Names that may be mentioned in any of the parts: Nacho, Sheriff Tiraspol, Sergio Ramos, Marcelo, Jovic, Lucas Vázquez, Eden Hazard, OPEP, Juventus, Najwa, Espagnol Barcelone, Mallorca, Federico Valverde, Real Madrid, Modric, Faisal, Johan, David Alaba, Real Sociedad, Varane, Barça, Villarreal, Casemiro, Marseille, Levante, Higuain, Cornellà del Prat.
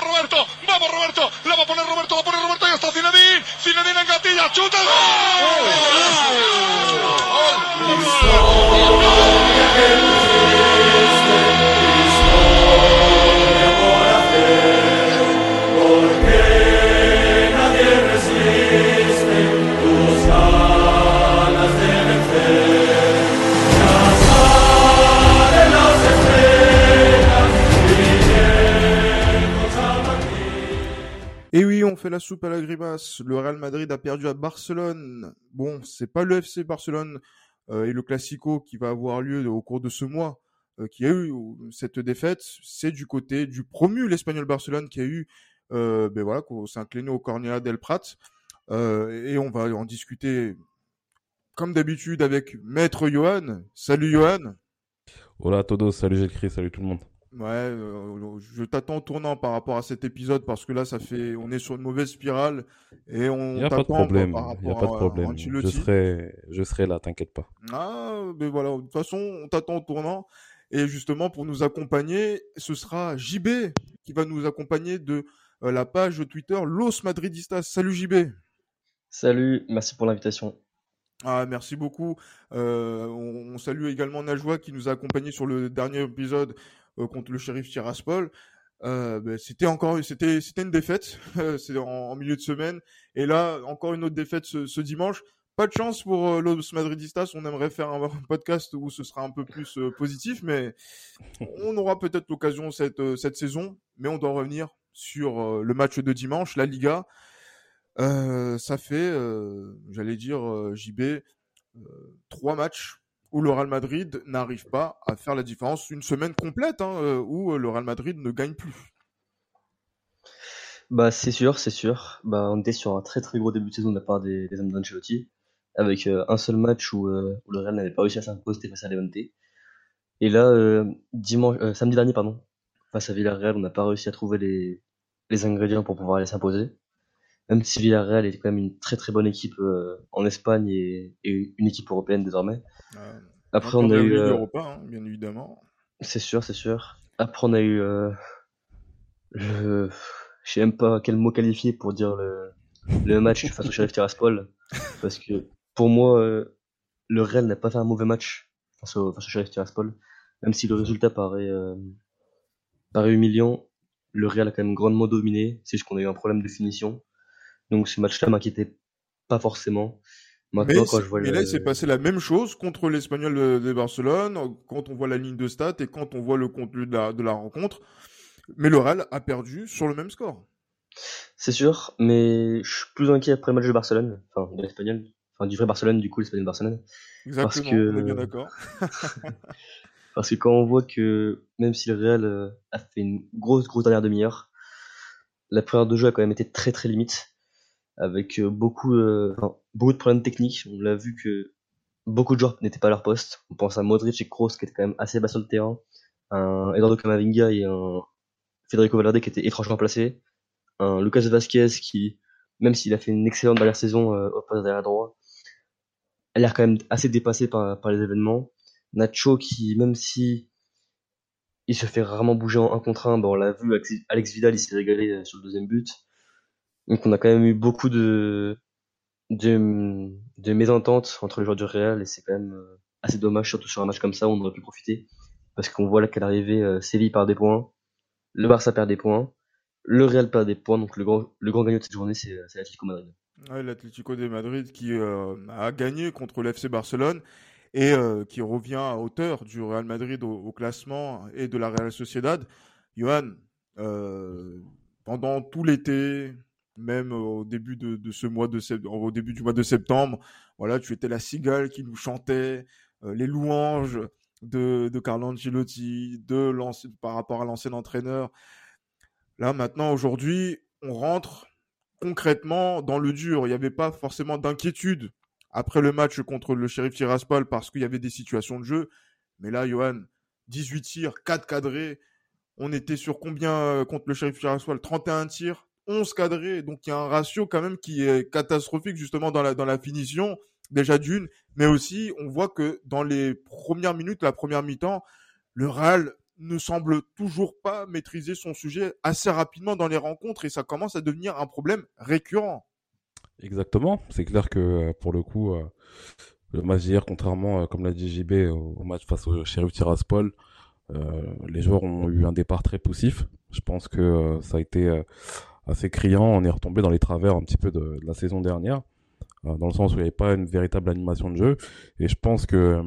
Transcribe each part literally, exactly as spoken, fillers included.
vamos Roberto, vamos Roberto, la va a poner Roberto, la pone Roberto y está Zinedine, Zinedine en gatilla, chuta. Et oui, on fait la soupe à la grimace. Le Real Madrid a perdu à Barcelone. Bon, c'est pas le F C Barcelone euh, et le Classico qui va avoir lieu au cours de ce mois euh, qui a eu cette défaite. C'est du côté du promu, l'Espagnol Barcelone, qui a eu, euh, ben voilà, qu'on s'est incliné au Cornellà del Prat. Euh, et on va en discuter, comme d'habitude, avec Maître Johan. Salut Johan. Hola a todos, salut J-Cri, salut tout le monde. Ouais, euh, je t'attends au tournant par rapport à cet épisode parce que là, ça fait, on est sur une mauvaise spirale et on t'attend. Pas de problème. Quoi, y a pas de problème. À, à je serai, je serai là, t'inquiète pas. Ah, mais voilà. De toute façon, on t'attend au tournant et justement pour nous accompagner, ce sera J B qui va nous accompagner de euh, la page Twitter Los Madridistas. Salut J B. Salut, merci pour l'invitation. Ah, merci beaucoup. Euh, on, on salue également Najwa qui nous a accompagnés sur le dernier épisode euh, contre le Sheriff Tiraspol. Euh, ben, c'était encore, c'était, c'était une défaite. C'est en, en milieu de semaine. Et là, encore une autre défaite ce, ce dimanche. Pas de chance pour euh, Los Madridistas. On aimerait faire un, un podcast où ce sera un peu plus euh, positif, mais on aura peut-être l'occasion cette, euh, cette saison. Mais on doit revenir sur euh, le match de dimanche, la Liga. Euh, ça fait, euh, j'allais dire, euh, J B, euh, trois matchs où le Real Madrid n'arrive pas à faire la différence. Une semaine complète hein, euh, où le Real Madrid ne gagne plus. Bah, c'est sûr, c'est sûr. Bah, on était sur un très très gros début de saison de la part des, des hommes d'Ancelotti, avec euh, un seul match où, euh, où le Real n'avait pas réussi à s'imposer face à Levante. Et là, euh, dimanche, euh, samedi dernier, pardon, face à Villarreal, on n'a pas réussi à trouver les, les ingrédients pour pouvoir aller s'imposer. Même si Villarreal est quand même une très très bonne équipe euh, en Espagne et, et une équipe européenne désormais. Euh, Après on a eu euh... Europa, hein, bien évidemment. C'est sûr, c'est sûr. Après on a eu, euh... le... je sais même pas quel mot qualifier pour dire le, le match face au Sheriff Tiraspol, parce que pour moi euh, le Real n'a pas fait un mauvais match face au, face au Sheriff Tiraspol, même si le résultat paraît euh... paraît humiliant. Le Real a quand même grandement dominé. C'est juste qu'on a eu un problème de finition. Donc ce match-là m'inquiétait pas forcément. Maintenant, mais quand je vois mais le... là, il s'est passé la même chose contre l'Espagnol de, de Barcelone, quand on voit la ligne de stats et quand on voit le contenu de la, de la rencontre. Mais le Real a perdu sur le même score. C'est sûr, mais je suis plus inquiet après le match de Barcelone, enfin de l'Espagnol, enfin du vrai Barcelone, du coup l'Espagnol de Barcelone. Exactement, parce que... on est bien d'accord. Parce que quand on voit que même si le Real a fait une grosse, grosse dernière demi-heure, la première de jeu a quand même été très, très limite. Avec beaucoup, euh, enfin, beaucoup de problèmes techniques. On l'a vu que beaucoup de joueurs n'étaient pas à leur poste. On pense à Modric et Kroos qui étaient quand même assez bas sur le terrain. Un Eduardo Camavinga et un Federico Valverde qui étaient étrangement placés. Un Lucas Vázquez qui, même s'il a fait une excellente dernière saison euh, au poste derrière droit, a l'air quand même assez dépassé par, par les événements. Nacho qui, même si il se fait rarement bouger en un contre un, ben on l'a vu, Aleix Vidal il s'est régalé sur le deuxième but. Donc on a quand même eu beaucoup de, de, de mésententes entre les joueurs du Real et c'est quand même assez dommage, surtout sur un match comme ça où on aurait pu profiter. Parce qu'on voit là qu'à l'arrivée, Séville perd des points, le Barça perd des points, le Real perd des points. Donc le grand, le grand gagnant de cette journée, c'est, c'est l'Atlético Madrid. Ouais, l'Atlético de Madrid qui euh, a gagné contre l'F C Barcelone et euh, qui revient à hauteur du Real Madrid au, au classement et de la Real Sociedad. Johan, euh, pendant tout l'été... Même au début de, de ce mois de sept... au début du mois de septembre, voilà, tu étais la cigale qui nous chantait euh, les louanges de, de Carlo Ancelotti, de l'ancien, par rapport à l'ancien entraîneur. Là, maintenant, aujourd'hui, on rentre concrètement dans le dur. Il n'y avait pas forcément d'inquiétude après le match contre le Sheriff Tiraspol parce qu'il y avait des situations de jeu. Mais là, Johan, dix-huit tirs, quatre cadrés. On était sur combien euh, contre le Sheriff Tiraspol ? trente et un tirs. onze cadrés, donc il y a un ratio quand même qui est catastrophique justement dans la, dans la finition, déjà d'une, mais aussi on voit que dans les premières minutes, la première mi-temps, le Real ne semble toujours pas maîtriser son sujet assez rapidement dans les rencontres et ça commence à devenir un problème récurrent. Exactement, c'est clair que pour le coup, le match d'hier, contrairement, comme l'a dit J B, au match face au Sheriff Tiraspol, les joueurs ont eu un départ très poussif. Je pense que ça a été assez criant, on est retombé dans les travers un petit peu de, de la saison dernière, dans le sens où il n'y avait pas une véritable animation de jeu et je pense que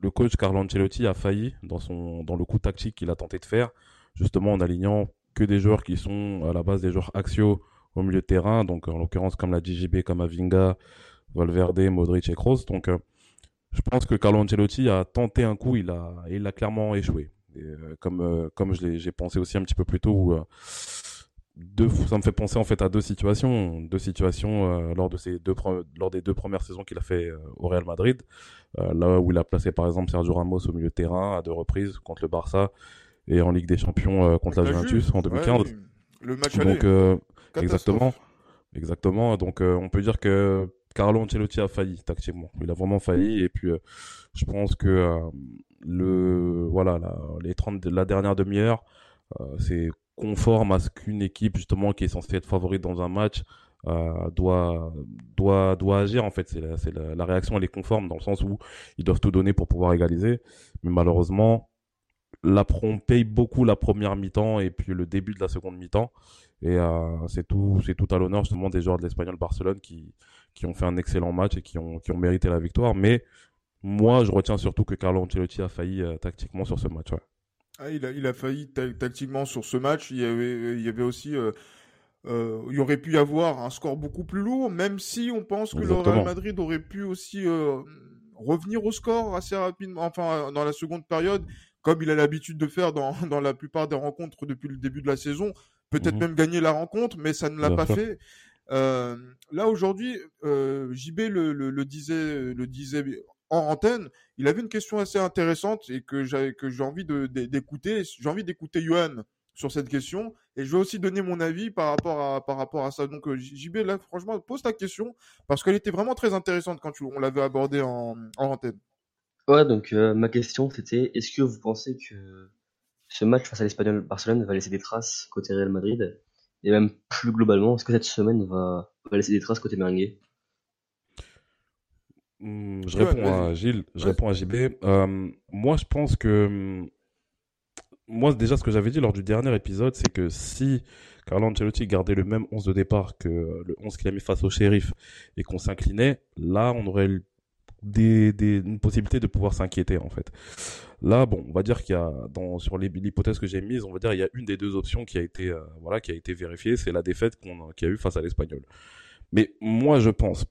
le coach Carlo Ancelotti a failli dans, son, dans le coup tactique qu'il a tenté de faire, justement en alignant que des joueurs qui sont à la base des joueurs axiaux au milieu de terrain, donc en l'occurrence comme l'a dit J B, Camavinga, Valverde, Modric et Kroos. Donc euh, je pense que Carlo Ancelotti a tenté un coup, il a, il a clairement échoué. Et, euh, comme, euh, comme je l'ai, j'ai pensé aussi un petit peu plus tôt, où, euh, deux, ça me fait penser en fait à deux situations, deux situations euh, lors, de ces deux, lors des deux premières saisons qu'il a fait euh, au Real Madrid, euh, là où il a placé par exemple Sergio Ramos au milieu de terrain à deux reprises contre le Barça et en Ligue des Champions euh, contre la, la Juventus Juve. En deux mille quinze. Ouais, le match donc, aller. Euh, exactement, exactement. Donc euh, on peut dire que Carlo Ancelotti a failli tactiquement. Il a vraiment failli et puis euh, je pense que euh, le voilà la, les trente la dernière demi-heure euh, c'est conforme à ce qu'une équipe justement qui est censée être favorite dans un match euh, doit doit doit agir en fait. C'est la c'est la, la réaction elle est conforme dans le sens où ils doivent tout donner pour pouvoir égaliser. Mais malheureusement, la on paye beaucoup la première mi-temps et puis le début de la seconde mi-temps et euh, c'est tout c'est tout à l'honneur justement des joueurs de l'Espagnol Barcelone qui qui ont fait un excellent match et qui ont qui ont mérité la victoire. Mais moi, je retiens surtout que Carlo Ancelotti a failli euh, tactiquement sur ce match. Ouais. Ah, il a, il a failli ta- tactiquement sur ce match. Il y avait, il y avait aussi, euh, euh, il aurait pu y avoir un score beaucoup plus lourd, même si on pense que Exactement. Le Real Madrid aurait pu aussi euh, revenir au score assez rapidement, enfin dans la seconde période, comme il a l'habitude de faire dans, dans la plupart des rencontres depuis le début de la saison. Peut-être mmh. même gagner la rencontre, mais ça ne l'a Bien pas sûr. fait. Euh, là aujourd'hui, euh, J B le, le, le disait, le disait. En antenne, il avait une question assez intéressante et que j'ai, que j'ai envie de, de, d'écouter. J'ai envie d'écouter Johan sur cette question et je vais aussi donner mon avis par rapport à, par rapport à ça. Donc, J B, là, franchement, pose ta question parce qu'elle était vraiment très intéressante quand tu, on l'avait abordée en, en antenne. Ouais, donc euh, ma question, c'était est-ce que vous pensez que ce match face à l'Espagnol Barcelone va laisser des traces côté Real Madrid et même plus globalement, est-ce que cette semaine va, va laisser des traces côté merengue? Mmh, je réponds à Gilles, je réponds à J B. Euh, moi, je pense que... Moi, déjà, ce que j'avais dit lors du dernier épisode, c'est que si Carlo Ancelotti gardait le même onze de départ que le onze qu'il a mis face au Sheriff et qu'on s'inclinait, là, on aurait des, des, une possibilité de pouvoir s'inquiéter, en fait. Là, bon, on va dire qu'il y a, dans, sur les, l'hypothèse que j'ai mise, on va dire qu'il y a une des deux options qui a été, euh, voilà, qui a été vérifiée, c'est la défaite qu'on, qu'il y a eu face à l'Espagnol. Mais moi, je pense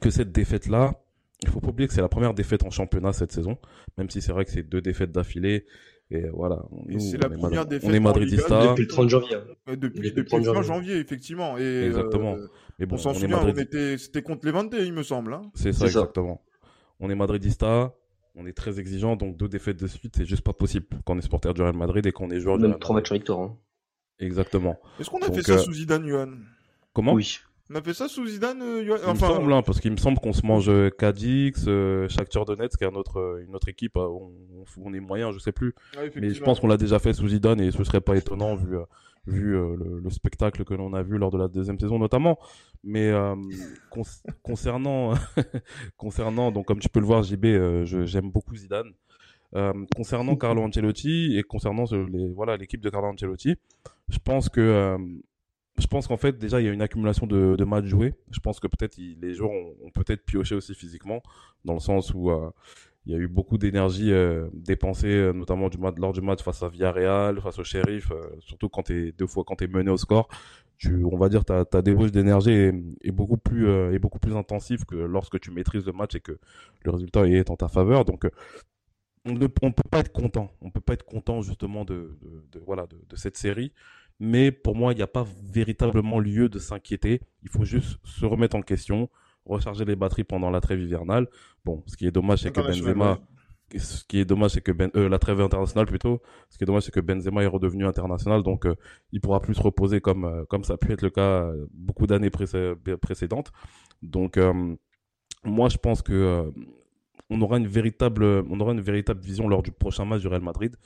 que cette défaite-là, il faut pas oublier que c'est la première défaite en championnat cette saison, même si c'est vrai que c'est deux défaites d'affilée, et voilà. Nous, et c'est la première défaite on est madridista depuis le trente janvier. Depuis, depuis, depuis le trente janvier, effectivement. Et exactement. Euh, Mais bon, on s'en on souvient, Madrid... on était, c'était contre les Levante, il me semble. Hein. C'est ça, c'est exactement. Ça. On est madridista, on est très exigeant, donc deux défaites de suite, c'est juste pas possible quand on est supporter du Real Madrid et qu'on est joueur. Même trois matchs en victoire. Hein. Exactement. Est-ce qu'on a donc, fait ça euh... sous Zidane, Johan ? Comment ? Oui. On a fait ça sous Zidane euh, Yohan... enfin, Il me semble, hein, parce qu'il me semble qu'on se mange Cadix, euh, Shakhtar Donetsk, qui est un autre, une autre équipe, euh, on, on est moyen, je sais plus. Ah, mais je pense qu'on l'a déjà fait sous Zidane et ce serait pas étonnant vu, vu euh, le, le spectacle que l'on a vu lors de la deuxième saison notamment. Mais euh, con- concernant, concernant, donc comme tu peux le voir J B, euh, je, j'aime beaucoup Zidane. Euh, concernant Carlo Ancelotti et concernant euh, les, voilà, l'équipe de Carlo Ancelotti, je pense que... Euh, Je pense qu'en fait, déjà, il y a une accumulation de, de matchs joués. Je pense que peut-être il, les joueurs ont, ont peut-être pioché aussi physiquement, dans le sens où euh, il y a eu beaucoup d'énergie euh, dépensée, euh, notamment du mat- lors du match face à Villarreal, face au Sheriff, euh, surtout quand t'es, deux fois quand tu es mené au score. Tu, on va dire ta ta débauche d'énergie est, est beaucoup plus euh, est beaucoup plus intensive que lorsque tu maîtrises le match et que le résultat est en ta faveur. Donc euh, on ne on peut pas être content. On peut pas être content justement de, de, de voilà de, de cette série. Mais pour moi, il n'y a pas véritablement lieu de s'inquiéter. Il faut juste se remettre en question, recharger les batteries pendant la trêve hivernale. Bon, ce qui est dommage, c'est que Benzema, ce qui est dommage, c'est que Ben, euh, la trêve internationale plutôt. Ce qui est dommage, c'est que Benzema est redevenu international, donc euh, il pourra plus se reposer comme euh, comme ça a pu être le cas euh, beaucoup d'années pré- précédentes. Donc, euh, moi, je pense que euh, on aura une véritable, on aura une véritable vision lors du prochain match du Real Madrid.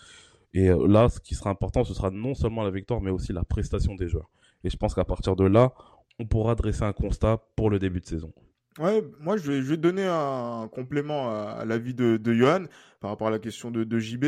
Et là, ce qui sera important, ce sera non seulement la victoire, mais aussi la prestation des joueurs. Et je pense qu'à partir de là, on pourra dresser un constat pour le début de saison. Ouais, moi, je vais, je vais donner un complément à, à l'avis de, de Johan par rapport à la question de, de J B.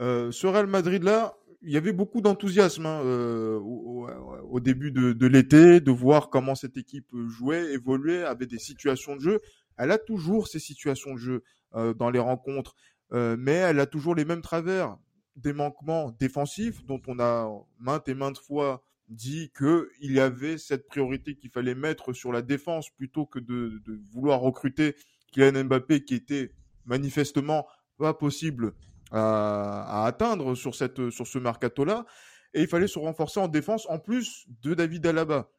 Euh, ce Real Madrid-là, il y avait beaucoup d'enthousiasme hein, euh, au, au début de, de l'été, de voir comment cette équipe jouait, évoluait, avait des situations de jeu. Elle a toujours ces situations de jeu euh, dans les rencontres, euh, mais elle a toujours les mêmes travers. Des manquements défensifs dont on a maintes et maintes fois dit qu'il y avait cette priorité qu'il fallait mettre sur la défense plutôt que de, de vouloir recruter Kylian Mbappé qui était manifestement pas possible à, à atteindre sur, cette, sur ce mercato-là. Et il fallait se renforcer en défense en plus de David Alaba.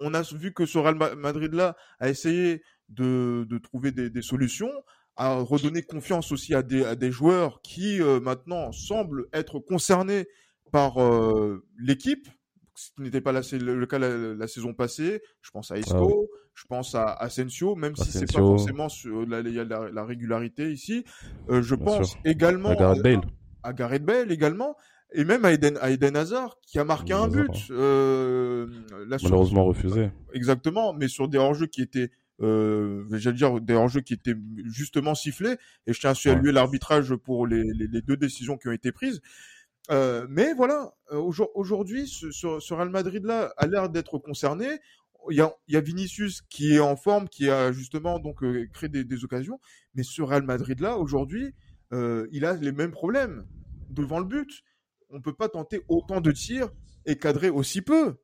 On a vu que ce Real Madrid-là a essayé de, de trouver des, des solutions, à redonner confiance aussi à des, à des joueurs qui, euh, maintenant, semblent être concernés par euh, l'équipe, ce n'était pas la, le, le cas la, la saison passée. Je pense à Isco, ah oui. je pense à Asensio, même Asensio. si ce n'est pas forcément sur la, la, la, la régularité ici. Euh, je Bien pense sûr. également à Gareth Bale. À, à Gareth Bale également, et même à Eden, à Eden Hazard, qui a marqué Eden un Hazard. but. Euh, la Malheureusement sur... refusé. Exactement, mais sur des hors-jeux qui étaient... Euh, j'allais dire des hors-jeux qui étaient justement sifflés, et je tiens à saluer ouais. l'arbitrage pour les, les, les deux décisions qui ont été prises. Euh, mais voilà, aujourd'hui, ce, ce Real Madrid-là a l'air d'être concerné. Il y a, il y a Vinicius qui est en forme, qui a justement donc euh, créé des, des occasions, mais ce Real Madrid-là, aujourd'hui, euh, il a les mêmes problèmes devant le but. On ne peut pas tenter autant de tirs et cadrer aussi peu,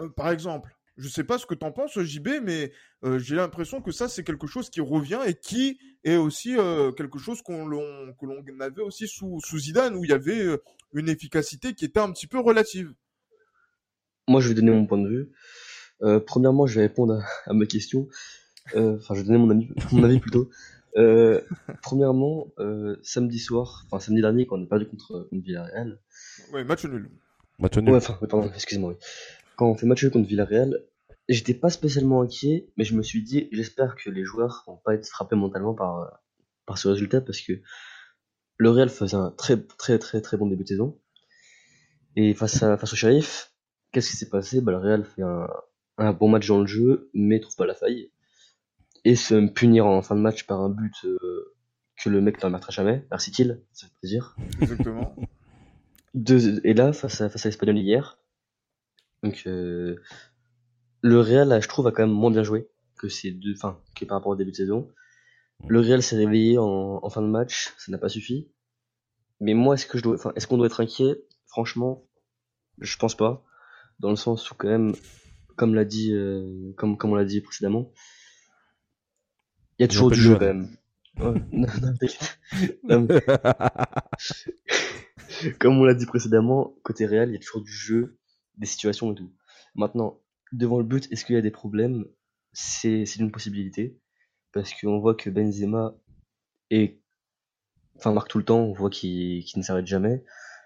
euh, par exemple. Je sais pas ce que t'en penses, J B, mais euh, j'ai l'impression que ça, c'est quelque chose qui revient et qui est aussi euh, quelque chose qu'on, l'on, que l'on avait aussi sous, sous Zidane, où il y avait euh, une efficacité qui était un petit peu relative. Moi, je vais donner mon point de vue. Euh, premièrement, je vais répondre à, à ma question. Enfin, euh, je vais donner mon, ami, mon avis plutôt. Euh, premièrement, euh, samedi soir, enfin samedi dernier, quand on a perdu contre euh, Villarreal. Ouais, match nul. Match nul. Ouais, enfin, pardon, excusez-moi. Oui. Quand on fait match contre Villarreal, j'étais pas spécialement inquiet, mais je me suis dit, j'espère que les joueurs vont pas être frappés mentalement par, par ce résultat, parce que le Real faisait un très très très très bon début de saison. Et face, à, face au Sheriff, qu'est-ce qui s'est passé? Bah, le Real fait un, un bon match dans le jeu, mais trouve pas la faille. Et se punir en fin de match par un but euh, que le mec ne remettra jamais. Merci Kill, ça fait plaisir. Exactement. Deux, et là, face à, face à l'Espagnol hier, Donc, euh, le Real, je trouve, a quand même moins bien joué que ces deux, enfin, que par rapport au début de saison. Le Real s'est réveillé en, en fin de match, ça n'a pas suffi. Mais moi, est-ce que je dois, enfin, est-ce qu'on doit être inquiet? Franchement, je pense pas. Dans le sens où, quand même, comme l'a dit, euh, comme, comme on l'a dit précédemment, il y a toujours du jeu, quand même. Ouais. non, non, non, mais... comme on l'a dit précédemment, côté Real, il y a toujours du jeu. Des situations et tout. Maintenant, devant le but, est-ce qu'il y a des problèmes? C'est, c'est une possibilité. Parce qu'on voit que Benzema est... enfin, marque tout le temps, on voit qu'il, qu'il ne s'arrête jamais.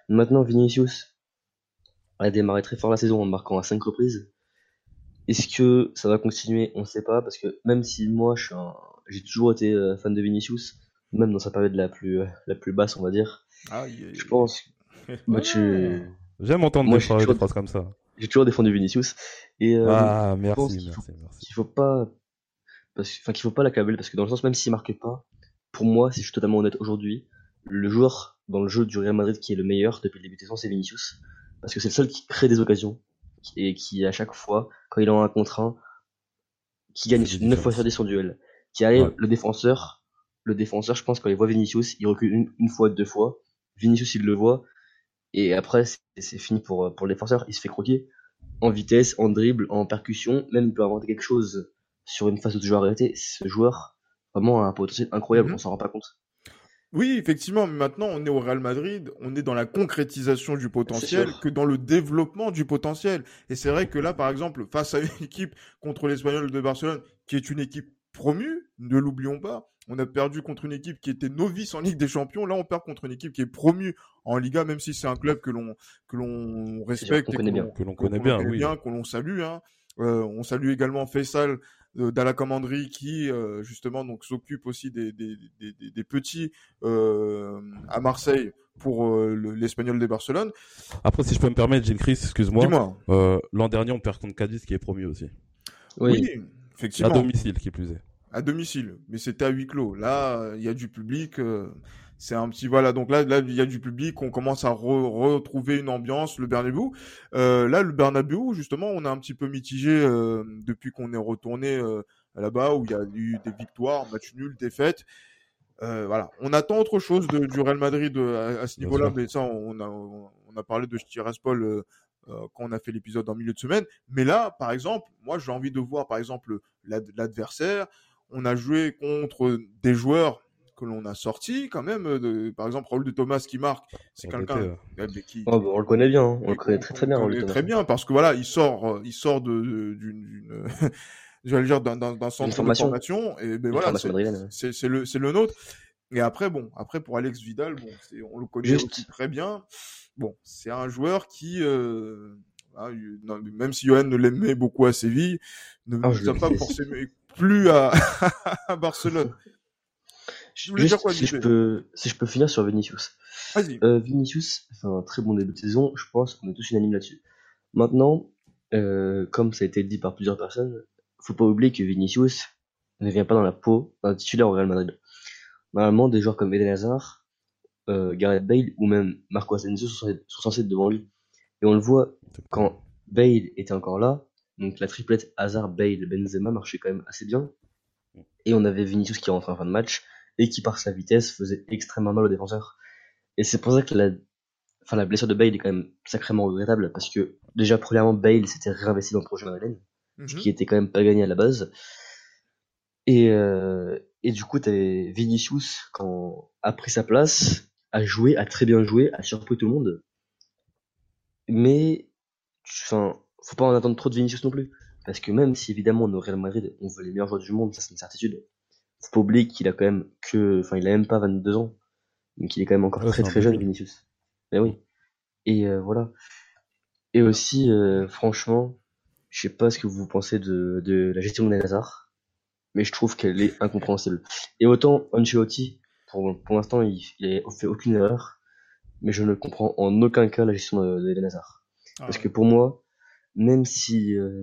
Maintenant, Vinicius a démarré très fort la saison en marquant à cinq reprises. Est-ce que ça va continuer? On ne sait pas, parce que même si moi, je suis un... j'ai toujours été fan de Vinicius, même dans sa période la plus, la plus basse, on va dire, ah, yeah. je pense... bah, tu... J'aime entendre Moi, des, phrases, toujours... des phrases comme ça. J'ai toujours défendu Vinicius. Et, euh, ah, merci, pense qu'il faut, merci, merci. Qu'il faut pas, parce que, enfin, qu'il faut pas l'accabler, parce que dans le sens, même s'il marque pas, pour moi, si je suis totalement honnête aujourd'hui, le joueur dans le jeu du Real Madrid qui est le meilleur depuis le début de saison, c'est Vinicius. Parce que c'est le seul qui crée des occasions, et qui, à chaque fois, quand il est en un contre un, qui gagne neuf fois sur dix son duel, qui arrive, ouais. le défenseur, le défenseur, je pense, quand il voit Vinicius, il recule une, une fois, deux fois, Vinicius, il le voit, et après, c'est, c'est fini pour, pour les défenseurs. Il se fait croquer en vitesse, en dribble, en percussion. Même, il peut inventer quelque chose sur une phase de joueur arrêté. Ce joueur, vraiment, a un potentiel incroyable. Mmh. On s'en rend pas compte. Oui, effectivement. Maintenant, on est au Real Madrid. On est dans la concrétisation du potentiel que dans le développement du potentiel. Et c'est vrai que là, par exemple, face à une équipe contre l'Espagnol de Barcelone, qui est une équipe promue, ne l'oublions pas, on a perdu contre une équipe qui était novice en Ligue des Champions. Là, on perd contre une équipe qui est promue en Liga, même si c'est un club que l'on que l'on respecte, qu'on et que l'on connaît bien, que l'on, que l'on connaît bien, bien, oui. bien, que l'on salue. Hein. Euh, on salue également Faisal euh, d'Ala Commanderie qui euh, justement donc s'occupe aussi des des des, des petits euh, à Marseille pour euh, le, l'Espagnol de Barcelone. Après, si je peux me permettre, Jim Chris, excuse-moi. Dis-moi. Euh, l'an dernier, on perd contre Cadiz, qui est promu aussi. Oui, oui, effectivement. À domicile, qui plus est. À domicile, mais c'était à huis clos. Là, il y a du public. Euh... C'est un petit voilà, donc là là il y a du public, on commence à re- retrouver une ambiance, le Bernabéu. Euh, là le Bernabéu justement, on a un petit peu mitigé euh, depuis qu'on est retourné euh, là-bas où il y a eu des victoires, matchs nuls, défaites. Euh, voilà, on attend autre chose de, du Real Madrid à, à ce niveau-là, mais ça on a on a parlé de Tiraspol euh, euh, quand on a fait l'épisode en milieu de semaine, mais là par exemple, moi j'ai envie de voir par exemple l'ad- l'adversaire, on a joué contre des joueurs que l'on a sorti quand même, de, par exemple Raoul de Thomas qui marque, c'est on quelqu'un était... qui... Oh, bah on le connaît bien, on, on le connaît très très bien. On le connaît très bien parce que voilà, il sort, il sort de, de, d'une, d'une... j'allais dire d'un, d'un, d'un centre de formation, et ben voilà, c'est, c'est, c'est, le, c'est le nôtre. Et après, bon, après pour Aleix Vidal, bon, c'est, on le connaît aussi très bien. Bon, c'est un joueur qui... Euh... Ah, non, même si Johan ne l'aimait beaucoup à Séville, ne ah, nous a pas forcément plus à, à Barcelone. Juste, quoi, si, je peux, si je peux finir sur Vinicius. Vas-y. Euh, Vinicius fait un très bon début de saison, je pense qu'on est tous unanimes là-dessus. Maintenant, euh, comme ça a été dit par plusieurs personnes, faut pas oublier que Vinicius ne vient pas dans la peau d'un titulaire au Real Madrid. Normalement, des joueurs comme Eden Hazard, euh, Gareth Bale ou même Marco Asensio sont, sont censés être devant lui. Et on le voit, quand Bale était encore là, donc la triplette Hazard, Bale, Benzema marchait quand même assez bien. Et on avait Vinicius qui rentrait en fin de match, et qui par sa vitesse faisait extrêmement mal aux défenseurs. Et c'est pour ça que la, enfin, la blessure de Bale est quand même sacrément regrettable, parce que déjà premièrement Bale s'était réinvesti dans le projet Madeleine, mm-hmm. ce qui était quand même pas gagné à la base. Et, euh, et du coup t'avais Vinicius, quand a pris sa place, a joué, a très bien joué, a surpris tout le monde. Mais enfin, faut pas en attendre trop de Vinicius non plus, parce que même si évidemment au Real Madrid on veut les meilleurs joueurs du monde, ça c'est une certitude. Faut pas oublier qu'il a quand même que, enfin, il a même pas vingt-deux ans, donc il est quand même encore ouais, très très jeune, Vinicius. Ben oui. Et euh, voilà. Et aussi, euh, franchement, je sais pas ce que vous pensez de de la gestion de Hazard, mais je trouve qu'elle est incompréhensible. Et autant Ancelotti, pour pour l'instant, il, il a fait aucune erreur, mais je ne comprends en aucun cas la gestion de, de Hazard, ah, parce ouais. que pour moi, même si euh,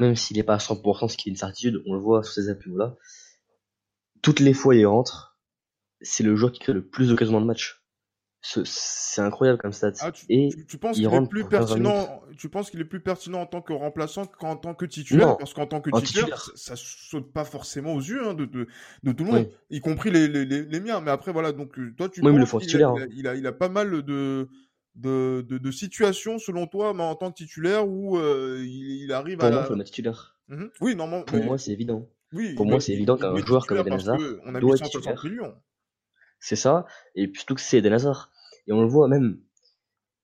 même s'il est pas à cent pour cent, ce qui est une certitude, on le voit sur ces appuis là. Toutes les fois il rentre, c'est le joueur qui crée le plus d'occasions dans le match. Ce, c'est incroyable comme stat. Ah, tu, et tu, tu penses qu'il est plus pertinent Tu penses qu'il est plus pertinent en tant que remplaçant qu'en tant que titulaire, non, parce qu'en tant que titulaire, titulaire, ça saute pas forcément aux yeux hein, de, de de tout le monde, oui. y compris les, les les les miens. Mais après voilà, donc toi tu oui, penses le qu'il a, hein. il, a, il a il a pas mal de de de, de situations selon toi, mais en tant que titulaire où euh, il, il arrive Pour à. Pour moi, la... faut mettre titulaire. Mm-hmm. Oui, non, mais... Pour moi, c'est évident. Oui, pour moi, c'est évident qu'un joueur comme Eden Hazard doit être titulaire. C'est ça, et surtout que c'est Eden Hazard. Et on le voit même,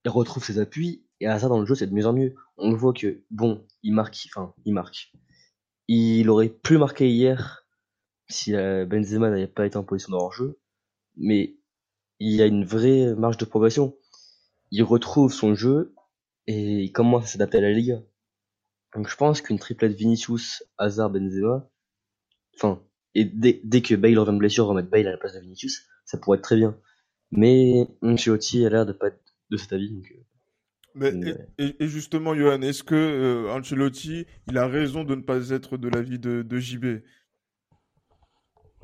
il retrouve ses appuis, et Hazard dans le jeu, c'est de mieux en mieux. On le voit que, bon, il marque, enfin, il marque. Il aurait plus marqué hier si Benzema n'avait pas été en position de hors-jeu, mais il y a une vraie marge de progression. Il retrouve son jeu, et il commence à s'adapter à la Liga. Donc je pense qu'une triplette Vinicius, Hazard, Benzema, Enfin, et dès, dès que Bale revient de blessure, remettre Bale à la place de Vinicius, ça pourrait être très bien. Mais Ancelotti a l'air de pas être de cet avis. Donc... Mais, Mais... Et, et justement, Johan, est-ce que euh, Ancelotti, il a raison de ne pas être de l'avis de, de J B ?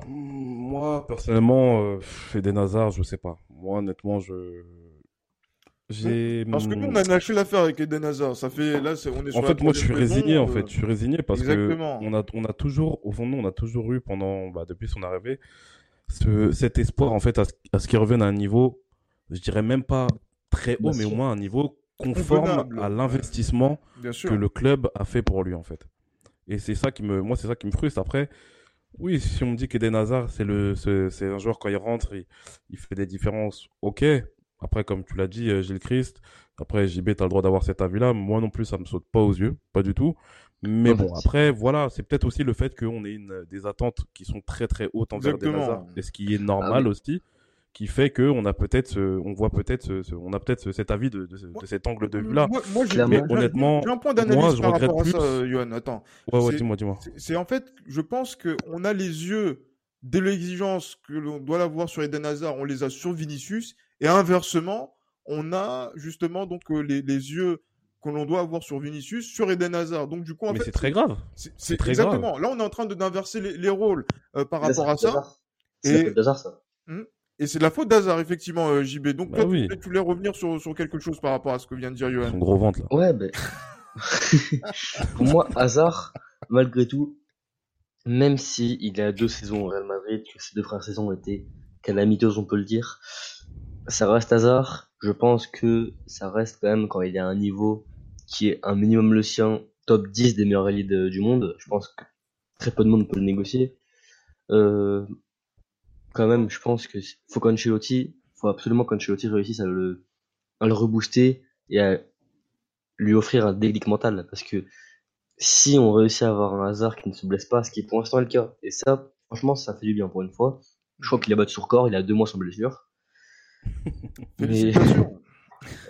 Moi, personnellement, euh, Eden Hazard, je sais pas. Moi, honnêtement, je... J'ai... Parce que nous on a lâché l'affaire avec Eden Hazard, ça fait là c'est on est sur En fait moi je suis résigné euh... en fait, je suis résigné parce Exactement. que on a on a toujours au fond nous on a toujours eu pendant bah depuis son arrivée ce cet espoir en fait à, à ce qu'il revienne à un niveau, je dirais même pas très haut, Bien mais sûr. au moins un niveau conforme Convenable. à l'investissement que le club a fait pour lui en fait. Et c'est ça qui me moi c'est ça qui me frustre après. Oui, si on me dit qu'Eden Hazard c'est le c'est, c'est un joueur quand il rentre, il, il fait des différences. OK. Après, comme tu l'as dit, Gilles Christ, après, J B, t'as le droit d'avoir cet avis-là. Moi non plus, ça me saute pas aux yeux, pas du tout. Mais bon, après, voilà, c'est peut-être aussi le fait qu'on ait une, des attentes qui sont très, très hautes envers Eden Hazard, et ce qui est normal ah, oui. aussi, qui fait que on a peut-être, on voit peut-être, on a peut-être cet avis de, de, de cet angle de vue-là. Moi, moi j'ai, mais honnêtement, j'ai un point d'analyse moi, je par regrette rapport plus. à ça, Johan. Attends. Ouais, ouais, dis-moi, dis-moi. C'est, c'est en fait, je pense que on a les yeux dès l'exigence que l'on doit l'avoir sur Eden Hazard, on les a sur Vinicius, et inversement, on a justement donc les, les yeux que l'on doit avoir sur Vinicius, sur Eden Hazard. Donc du coup, en mais fait, c'est très grave. C'est, c'est, c'est très exactement. Grave. Là, on est en train de d'inverser les, les rôles euh, par mais rapport à ça. Bizarre. Et c'est bizarre, ça. Hmm Et c'est de la faute d'Hazard, effectivement, euh, J B. Donc, bah toi, oui. tu voulais revenir sur, sur quelque chose par rapport à ce que vient de dire Johan. Son gros ventre, là. Ouais, ben. Bah... Pour moi, Hazard, malgré tout, même si il a deux saisons au Real Madrid, que ces deux premières saisons ont été calamiteuses, on peut le dire, ça reste Hazard. Je pense que ça reste quand même, quand il est à un niveau qui est un minimum le sien, top dix des meilleurs alliés de, du monde. Je pense que très peu de monde peut le négocier. Euh... Quand même, je pense que faut qu'Ancelotti, faut absolument qu'Ancelotti réussisse à le, à le rebooster et à lui offrir un déclic mental. Parce que si on réussit à avoir un Hazard qui ne se blesse pas, ce qui est pour l'instant est le cas, et ça, franchement, ça fait du bien pour une fois. Je crois qu'il a battu sur corps, il a deux mois sans blessure. Mais...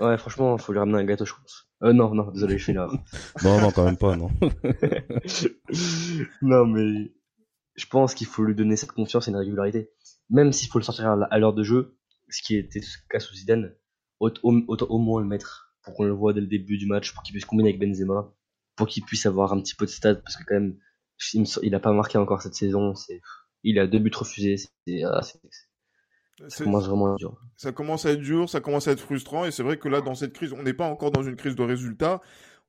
Ouais, franchement, faut lui ramener un gâteau, je pense. Euh, non, non, désolé, je fais là. non, non, quand même pas, non. non, mais je pense qu'il faut lui donner cette confiance et une régularité. Même s'il faut le sortir à l'heure de jeu, ce qui était ce cas sous Zidane, autant au moins le mettre pour qu'on le voit dès le début du match, pour qu'il puisse combiner avec Benzema, pour qu'il puisse avoir un petit peu de stats, parce que quand même, il n'a pas marqué encore cette saison, c'est, il a deux buts refusés, c'est, ah, c'est, ça c'est, commence vraiment à être dur. Ça commence à être dur, ça commence à être frustrant, et c'est vrai que là, dans cette crise, on n'est pas encore dans une crise de résultats,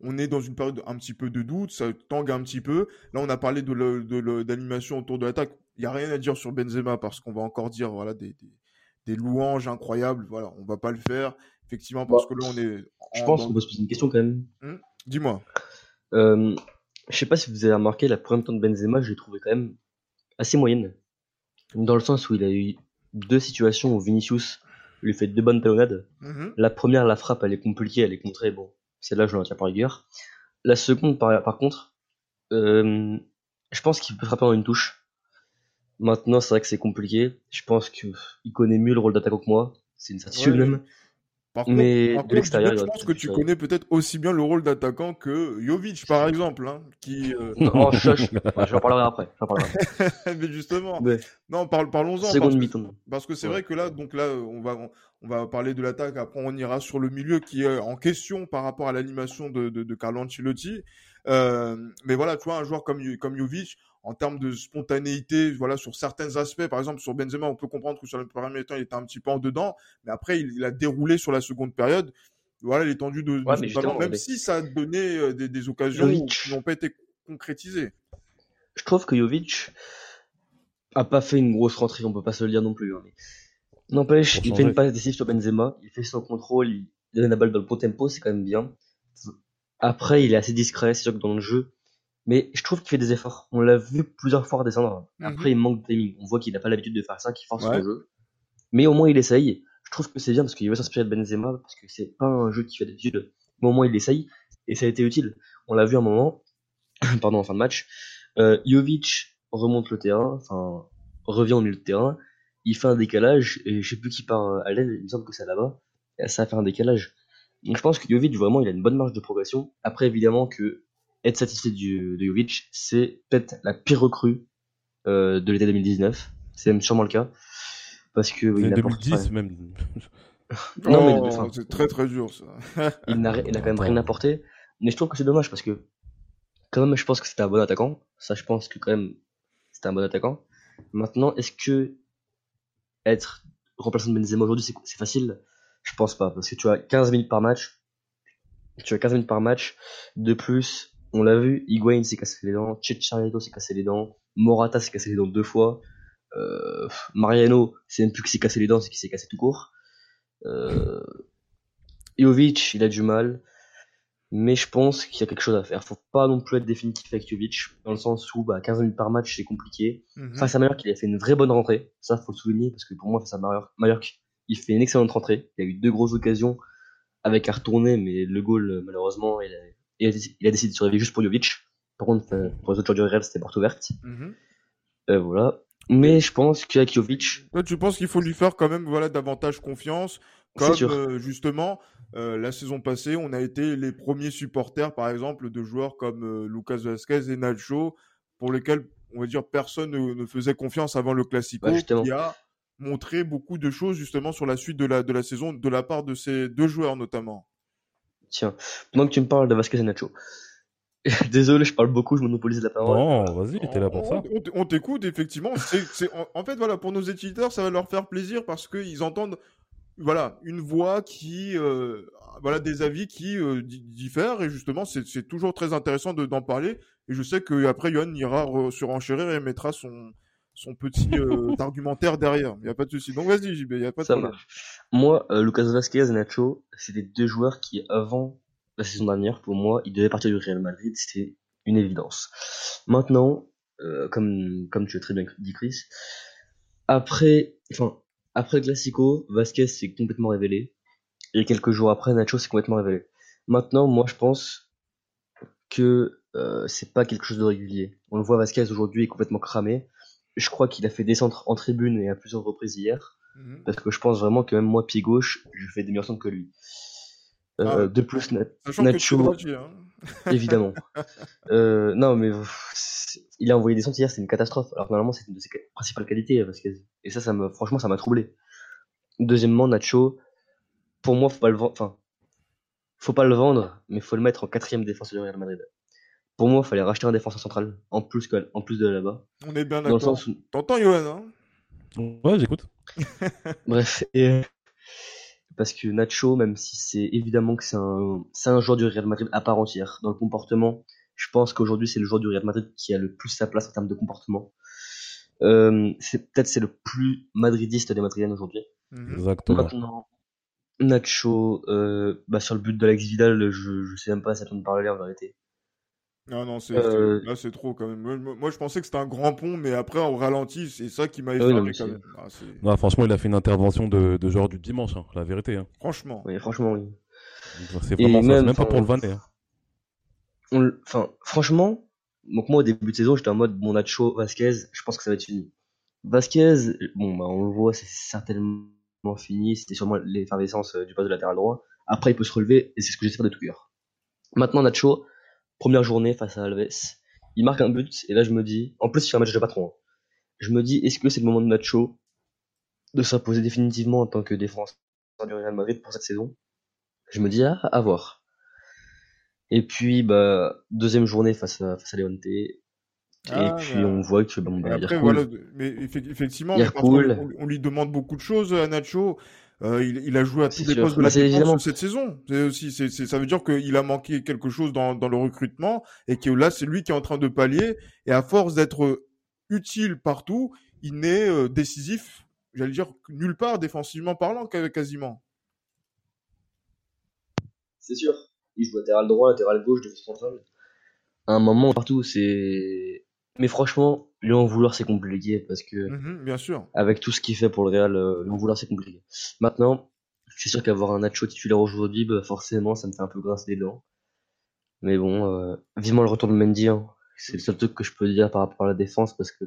on est dans une période un petit peu de doute, ça tangue un petit peu. Là, on a parlé de, le, de le, d'animation autour de l'attaque. Il n'y a rien à dire sur Benzema parce qu'on va encore dire voilà, des, des, des louanges incroyables. Voilà, on ne va pas le faire, effectivement, parce bah, que là, on est... Je pense qu'on peut se poser une question quand même. Mmh Dis-moi. Euh, je ne sais pas si vous avez remarqué, la première temps de Benzema, je l'ai trouvé quand même assez moyenne. Dans le sens où il a eu deux situations où Vinicius lui fait deux bonnes talonnades. Mmh. La première, la frappe, elle est compliquée, elle est contrée, bon. Celle-là, je l'en tiens par rigueur. La seconde, par, par contre, euh, je pense qu'il peut frapper en une touche. Maintenant, c'est vrai que c'est compliqué. Je pense qu'il connaît mieux le rôle d'attaquant que moi. C'est une certitude ouais, même. Par contre, Mais par de contre, l'extérieur, je pense que tu connais peut-être aussi bien le rôle d'attaquant que Jovic, par exemple. Hein, qui, euh... Non, je, je, j'en parlerai après. J'en parlerai après. Mais justement, Mais... non, par, parlons-en. Seconde mi-temps. Parce que c'est ouais. vrai que là, donc là, on va... On... On va parler de l'attaque, après on ira sur le milieu qui est en question par rapport à l'animation de, de, de Carlo Ancelotti. Euh, mais voilà, tu vois, un joueur comme, comme Jovic, en termes de spontanéité, voilà, sur certains aspects, par exemple sur Benzema, on peut comprendre que sur le premier temps, il était un petit peu en dedans, mais après, il, il a déroulé sur la seconde période. Voilà, l'étendue de, ouais, de talent, même mais... si ça a donné des, des occasions Jovic. Qui n'ont pas été concrétisées. Je trouve que Jovic n'a pas fait une grosse rentrée, on ne peut pas se le dire non plus, hein, mais... N'empêche, il fait une passe décisive sur Benzema, il fait son contrôle, il donne la balle dans le bon tempo, c'est quand même bien. Après, il est assez discret, c'est sûr que dans le jeu, mais je trouve qu'il fait des efforts. On l'a vu plusieurs fois redescendre. Après, mm-hmm. il manque de timing. On voit qu'il n'a pas l'habitude de faire ça, qu'il force ouais. le jeu. Mais au moins, il essaye. Je trouve que c'est bien parce qu'il veut s'inspirer de Benzema, parce que c'est pas un jeu qui fait d'habitude. Mais au moins, il essaye, et ça a été utile. On l'a vu à un moment, pardon, en fin de match, euh, Jovic remonte le terrain, enfin, revient au milieu de terrain, il fait un décalage, et je sais plus qui part à l'aile, il me semble que c'est là-bas, et ça a fait un décalage. Donc je pense que Jovic, vraiment, il a une bonne marge de progression. Après, évidemment, que être satisfait du, de Jovic, c'est peut-être la pire recrue euh, de l'été deux mille dix-neuf. C'est même sûrement le cas. Parce que c'est il deux mille dix, apporte, ouais. même. non, oh, mais, enfin, c'est très très dur, ça. il, n'a, il n'a quand même rien apporté. Mais je trouve que c'est dommage, parce que, quand même, je pense que c'était un bon attaquant. Ça, je pense que, quand même, c'était un bon attaquant. Maintenant, est-ce que être remplaçant de Benzema aujourd'hui, c'est, c'est facile? Je pense pas, parce que tu as quinze minutes par match, tu as quinze minutes par match, de plus, on l'a vu, Higuain s'est cassé les dents, Chicharito s'est cassé les dents, Morata s'est cassé les dents deux fois, euh, Mariano, c'est même plus qu'il s'est cassé les dents, c'est qu'il s'est cassé tout court, euh, Jovic, il a du mal, mais je pense qu'il y a quelque chose à faire. Faut pas non plus être définitif avec Jovic, dans le sens où bah, quinze minutes par match, c'est compliqué. Mm-hmm. Face à Mallorca, il a fait une vraie bonne rentrée. Ça, faut le souligner, parce que pour moi, face à Mallorca, il fait une excellente rentrée. Il a eu deux grosses occasions avec à retourner, mais le goal, malheureusement, il a, il a, il a décidé de survivre juste pour Jovic. Par contre, pour les autres joueurs du Real, c'était porte ouverte. Mm-hmm. Euh, voilà. Mais je pense qu'avec Jovic... Toi, tu penses qu'il faut lui faire quand même voilà, davantage confiance, comme euh, justement euh, la saison passée, on a été les premiers supporters, par exemple, de joueurs comme euh, Lucas Vázquez et Nacho, pour lesquels, on va dire, personne ne, ne faisait confiance avant le Classico, bah, qui a montré beaucoup de choses justement sur la suite de la, de la saison, de la part de ces deux joueurs notamment. Tiens, pendant que tu me parles de Vázquez et Nacho... Désolé, je parle beaucoup, je monopolise la parole. Non, vas-y, t'es là pour on, ça. On t'écoute, effectivement. C'est, c'est, en fait, voilà, pour nos éditeurs, ça va leur faire plaisir parce qu'ils entendent voilà, une voix qui... Euh, voilà, des avis qui euh, diffèrent. Et justement, c'est, c'est toujours très intéressant de, d'en parler. Et je sais qu'après, Johan ira re- se renchérir et mettra son, son petit euh, argumentaire derrière. Il n'y a pas de souci. Donc, vas-y, J B, il n'y a pas de problème. Ça marche. Moi, euh, Lucas Vázquez et Nacho, c'est des deux joueurs qui, avant... la saison dernière, pour moi, il devait partir du Real Madrid, c'était une évidence. Maintenant, euh, comme, comme tu as très bien dit, Chris, après, enfin, après le Classico, Vázquez s'est complètement révélé, et quelques jours après, Nacho s'est complètement révélé. Maintenant, moi, je pense que euh, c'est pas quelque chose de régulier. On le voit, Vázquez, aujourd'hui, est complètement cramé. Je crois qu'il a fait descendre en tribune et à plusieurs reprises hier, mmh. parce que je pense vraiment que même moi, pied gauche, je fais des meilleurs temps que lui. Euh, ah, de plus, na- Nacho, produit, hein. évidemment. euh, non, mais il a envoyé des sentiers, c'est une catastrophe. Alors normalement, c'est une de ses principales qualités, parce que... et ça, ça me, franchement, ça m'a troublé. Deuxièmement, Nacho, pour moi, faut pas le vendre. Enfin, faut pas le vendre, mais faut le mettre en quatrième défense du Real Madrid. Pour moi, il fallait racheter un défenseur central en plus que, en plus de là-bas. On est bien d'accord. Où... T'entends, Johan, hein ? Ouais, j'écoute. Bref. Et... parce que Nacho, même si c'est évidemment que c'est un, c'est un joueur du Real Madrid à part entière, dans le comportement, je pense qu'aujourd'hui c'est le joueur du Real Madrid qui a le plus sa place en termes de comportement. Euh, c'est, peut-être c'est le plus madridiste des Madridiennes aujourd'hui. Exactement. Maintenant, Nacho, euh, bah sur le but d'Aleix Vidal, je, je sais même pas si ça peut me parler en vérité. Non, non, c'est, euh... c'est, là c'est trop quand même. Moi, moi je pensais que c'était un grand pont, mais après on ralentit, c'est ça qui m'a effrayé euh, non, quand même. Ah, non, franchement, il a fait une intervention de, de joueur du dimanche, hein, la vérité. Hein. Franchement. Oui, franchement, oui. C'est vraiment ça, même, c'est même pas pour le vanner. Hein. On, enfin, franchement, donc moi au début de saison, j'étais en mode bon, Nacho, Vázquez, je pense que ça va être fini. Vázquez, bon, bah on le voit, c'est certainement fini, c'était sûrement l'effervescence du poste de latéral droit. Après, il peut se relever, et c'est ce que j'espère de tout cœur. Maintenant, Nacho. Première journée face à Alves, il marque un but, et là je me dis, en plus il fait un match de patron, hein. Je me dis, est-ce que c'est le moment de Nacho de s'imposer définitivement en tant que défenseur du Real Madrid pour cette saison ? Je me dis, ah, à voir. Et puis, bah, deuxième journée face à, face à Levante, et ah, puis bah... on voit que, bon, bah, après, il voilà, mais effectivement, il on, on lui demande beaucoup de choses à Nacho. Euh, il, il a joué à tous c'est les sûr. postes de la défense cette saison. C'est aussi, c'est, c'est, ça veut dire qu'il a manqué quelque chose dans, dans le recrutement et que là, c'est lui qui est en train de pallier. Et à force d'être utile partout, il n'est euh, décisif, j'allais dire, nulle part, défensivement parlant, quasiment. C'est sûr. Il joue latéral droit, latéral gauche, défense centrale. À un moment, partout, c'est... Mais franchement, lui en vouloir, c'est compliqué parce que, mmh, bien sûr. Avec tout ce qu'il fait pour le Real, euh, lui en vouloir, c'est compliqué. Maintenant, je suis sûr qu'avoir un Nacho titulaire aujourd'hui, bah, forcément, ça me fait un peu grincer des dents. Mais bon, euh, vivement le retour de Mendy, hein. C'est le seul truc que je peux dire par rapport à la défense parce que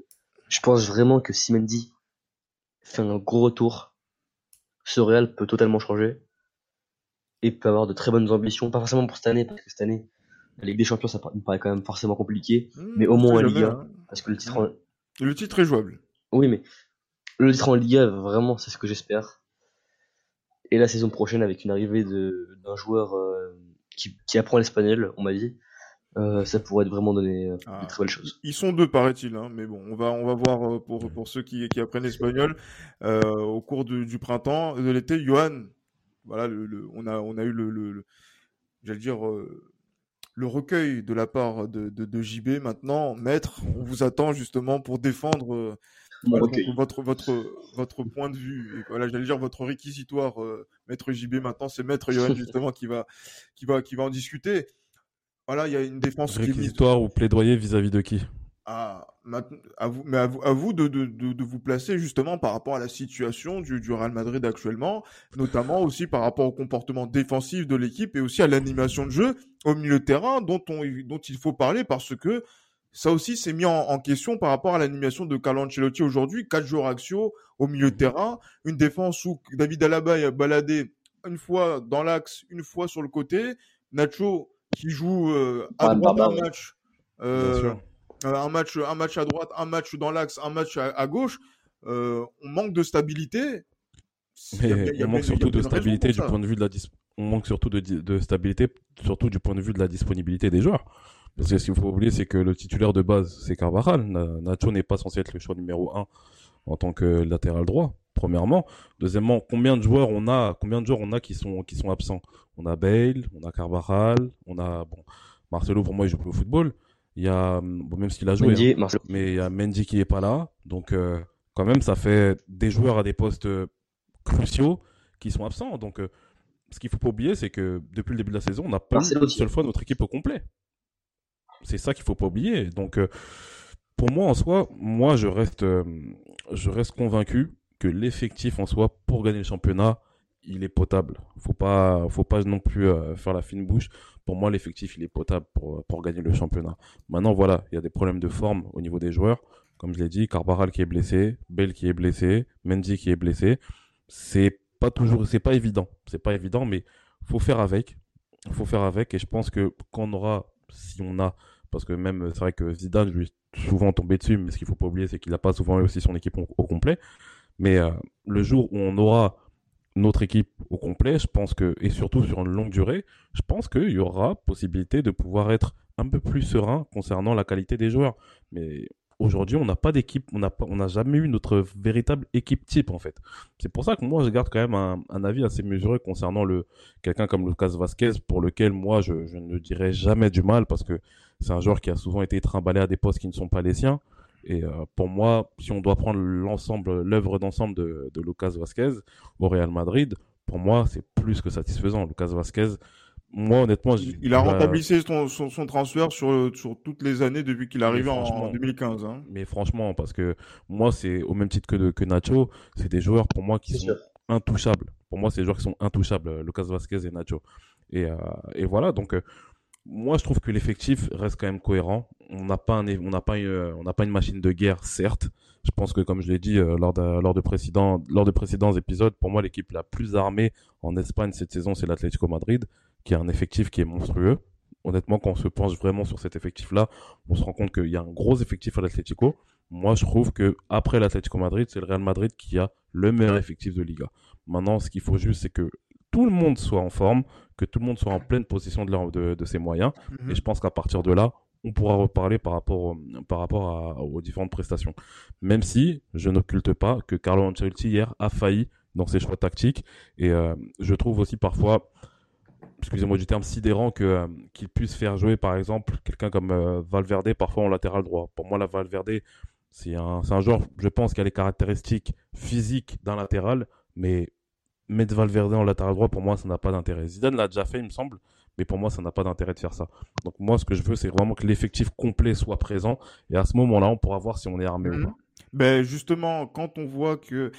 je pense vraiment que si Mendy fait un gros retour, ce Real peut totalement changer et peut avoir de très bonnes ambitions, pas forcément pour cette année parce que cette année, la Ligue des Champions, ça me paraît quand même forcément compliqué, mmh, mais au moins en Liga, hein. Parce que le titre, en... le titre est jouable. Oui, mais le titre en Liga, vraiment, c'est ce que j'espère. Et la saison prochaine, avec une arrivée de d'un joueur euh, qui qui apprend l'espagnol, on m'a dit, euh, ça pourrait vraiment donner euh, ah, de très belles choses. Ils sont deux, paraît-il, hein, mais bon, on va on va voir euh, pour pour ceux qui qui apprennent l'espagnol euh, au cours de, du printemps, de l'été. Johan, voilà, le, le, on a on a eu le, le, le j'allais dire. Euh, le recueil de la part de, de, de J B maintenant, maître, on vous attend justement pour défendre euh, okay. votre, votre, votre point de vue. Et voilà, j'allais dire votre réquisitoire, euh, maître J B maintenant, c'est maître Johan justement qui va, qui, va, qui va en discuter. Voilà, il y a une défense... Réquisitoire qui... ou plaidoyer vis-à-vis de qui ? Ah, à vous, mais à vous, à vous de, de, de, de vous placer justement par rapport à la situation du, du Real Madrid actuellement, notamment aussi par rapport au comportement défensif de l'équipe et aussi à l'animation de jeu au milieu de terrain dont, on, dont il faut parler parce que ça aussi s'est mis en, en question par rapport à l'animation de Carlo Ancelotti aujourd'hui. Quatre joueurs axiaux au milieu de terrain, une défense où David Alaba est baladé une fois dans l'axe, une fois sur le côté. Nacho qui joue euh, à droite un match, euh, un match, un match à droite, un match dans l'axe, un match à, à gauche. Euh, on manque de stabilité. Mais on manque surtout de stabilité du point de vue de la dis- on manque surtout de, de stabilité surtout du point de vue de la disponibilité des joueurs. Parce que ce qu'il faut oublier, c'est que le titulaire de base, c'est Carvajal. Nacho n'est pas censé être le choix numéro un en tant que latéral droit, premièrement. Deuxièmement, combien de joueurs on a, combien de joueurs on a qui sont, qui sont absents ? On a Bale, on a Carvajal, on a bon, Marcelo, pour moi, il joue plus au football. Il y a, bon, même s'il a joué, Mendy, hein, mais il y a Mendy qui n'est pas là. Donc, euh, quand même, ça fait des joueurs à des postes cruciaux qui sont absents. Donc, euh, ce qu'il ne faut pas oublier, c'est que depuis le début de la saison, on n'a pas eu une seule fois notre équipe au complet. C'est ça qu'il ne faut pas oublier. Donc, euh, pour moi, en soi, moi, je reste, euh, je reste convaincu que l'effectif, en soi, pour gagner le championnat, il est potable. Il ne faut pas, faut pas non plus euh, faire la fine bouche. Pour moi, l'effectif, il est potable pour, pour gagner le championnat. Maintenant, voilà, il y a des problèmes de forme au niveau des joueurs. Comme je l'ai dit, Carvajal qui est blessé, Bale qui est blessé, Mendy qui est blessé. C'est pas toujours, c'est pas évident. C'est pas évident, mais faut faire avec. Faut faire avec. Et je pense que quand on aura... si on a, parce que même c'est vrai que Zidane, je lui ai souvent tombé dessus, mais ce qu'il ne faut pas oublier, c'est qu'il n'a pas souvent eu aussi son équipe au, au complet. Mais euh, le jour où on aura notre équipe au complet, je pense que, et surtout sur une longue durée, je pense qu'il y aura possibilité de pouvoir être un peu plus serein concernant la qualité des joueurs. Mais aujourd'hui, on n'a pas d'équipe, on n'a pas, on n'a jamais eu notre véritable équipe type, en fait. C'est pour ça que moi, je garde quand même un, un avis assez mesuré concernant le, quelqu'un comme Lucas Vázquez, pour lequel moi, je, je ne dirais jamais du mal, parce que c'est un joueur qui a souvent été trimballé à des postes qui ne sont pas les siens. Et euh, pour moi, si on doit prendre l'ensemble, l'œuvre d'ensemble de, de Lucas Vázquez au Real Madrid, pour moi, c'est plus que satisfaisant. Lucas Vázquez, moi, honnêtement, je... il a rentabilisé son, son, son transfert sur, sur toutes les années depuis qu'il est arrivé en deux mille quinze. Hein. Mais franchement, parce que moi, c'est au même titre que, de, que Nacho, c'est des joueurs pour moi qui c'est sont sûr. intouchables. Pour moi, c'est des joueurs qui sont intouchables, Lucas Vázquez et Nacho. Et, euh, et voilà, donc euh, moi, je trouve que l'effectif reste quand même cohérent. On n'a pas, un, on n'a pas, une, on n'a pas une machine de guerre, certes. Je pense que, comme je l'ai dit euh, lors, de, lors, de précédents, lors de précédents épisodes, pour moi, l'équipe la plus armée en Espagne cette saison, c'est l'Atlético Madrid, qui a un effectif qui est monstrueux. Honnêtement, quand on se penche vraiment sur cet effectif-là, on se rend compte qu'il y a un gros effectif à l'Atlético. Moi, je trouve qu'après l'Atlético Madrid, c'est le Real Madrid qui a le meilleur effectif de Liga. Maintenant, ce qu'il faut juste, c'est que tout le monde soit en forme, que tout le monde soit en pleine possession de, leur, de, de ses moyens. Mm-hmm. Et je pense qu'à partir de là, on pourra reparler par rapport, par rapport à, aux différentes prestations. Même si je n'occulte pas que Carlo Ancelotti, hier, a failli dans ses choix tactiques. Et euh, je trouve aussi parfois... excusez-moi du terme, sidérant que, euh, qu'il puisse faire jouer, par exemple, quelqu'un comme euh, Valverde, parfois en latéral droit. Pour moi, la Valverde, c'est un, c'est un joueur, je pense, qui a les caractéristiques physiques d'un latéral, mais mettre Valverde en latéral droit, pour moi, ça n'a pas d'intérêt. Zidane l'a déjà fait, il me semble, mais pour moi, ça n'a pas d'intérêt de faire ça. Donc moi, ce que je veux, c'est vraiment que l'effectif complet soit présent, et à ce moment-là, on pourra voir si on est armé mmh. ou pas. Ben justement, quand on voit que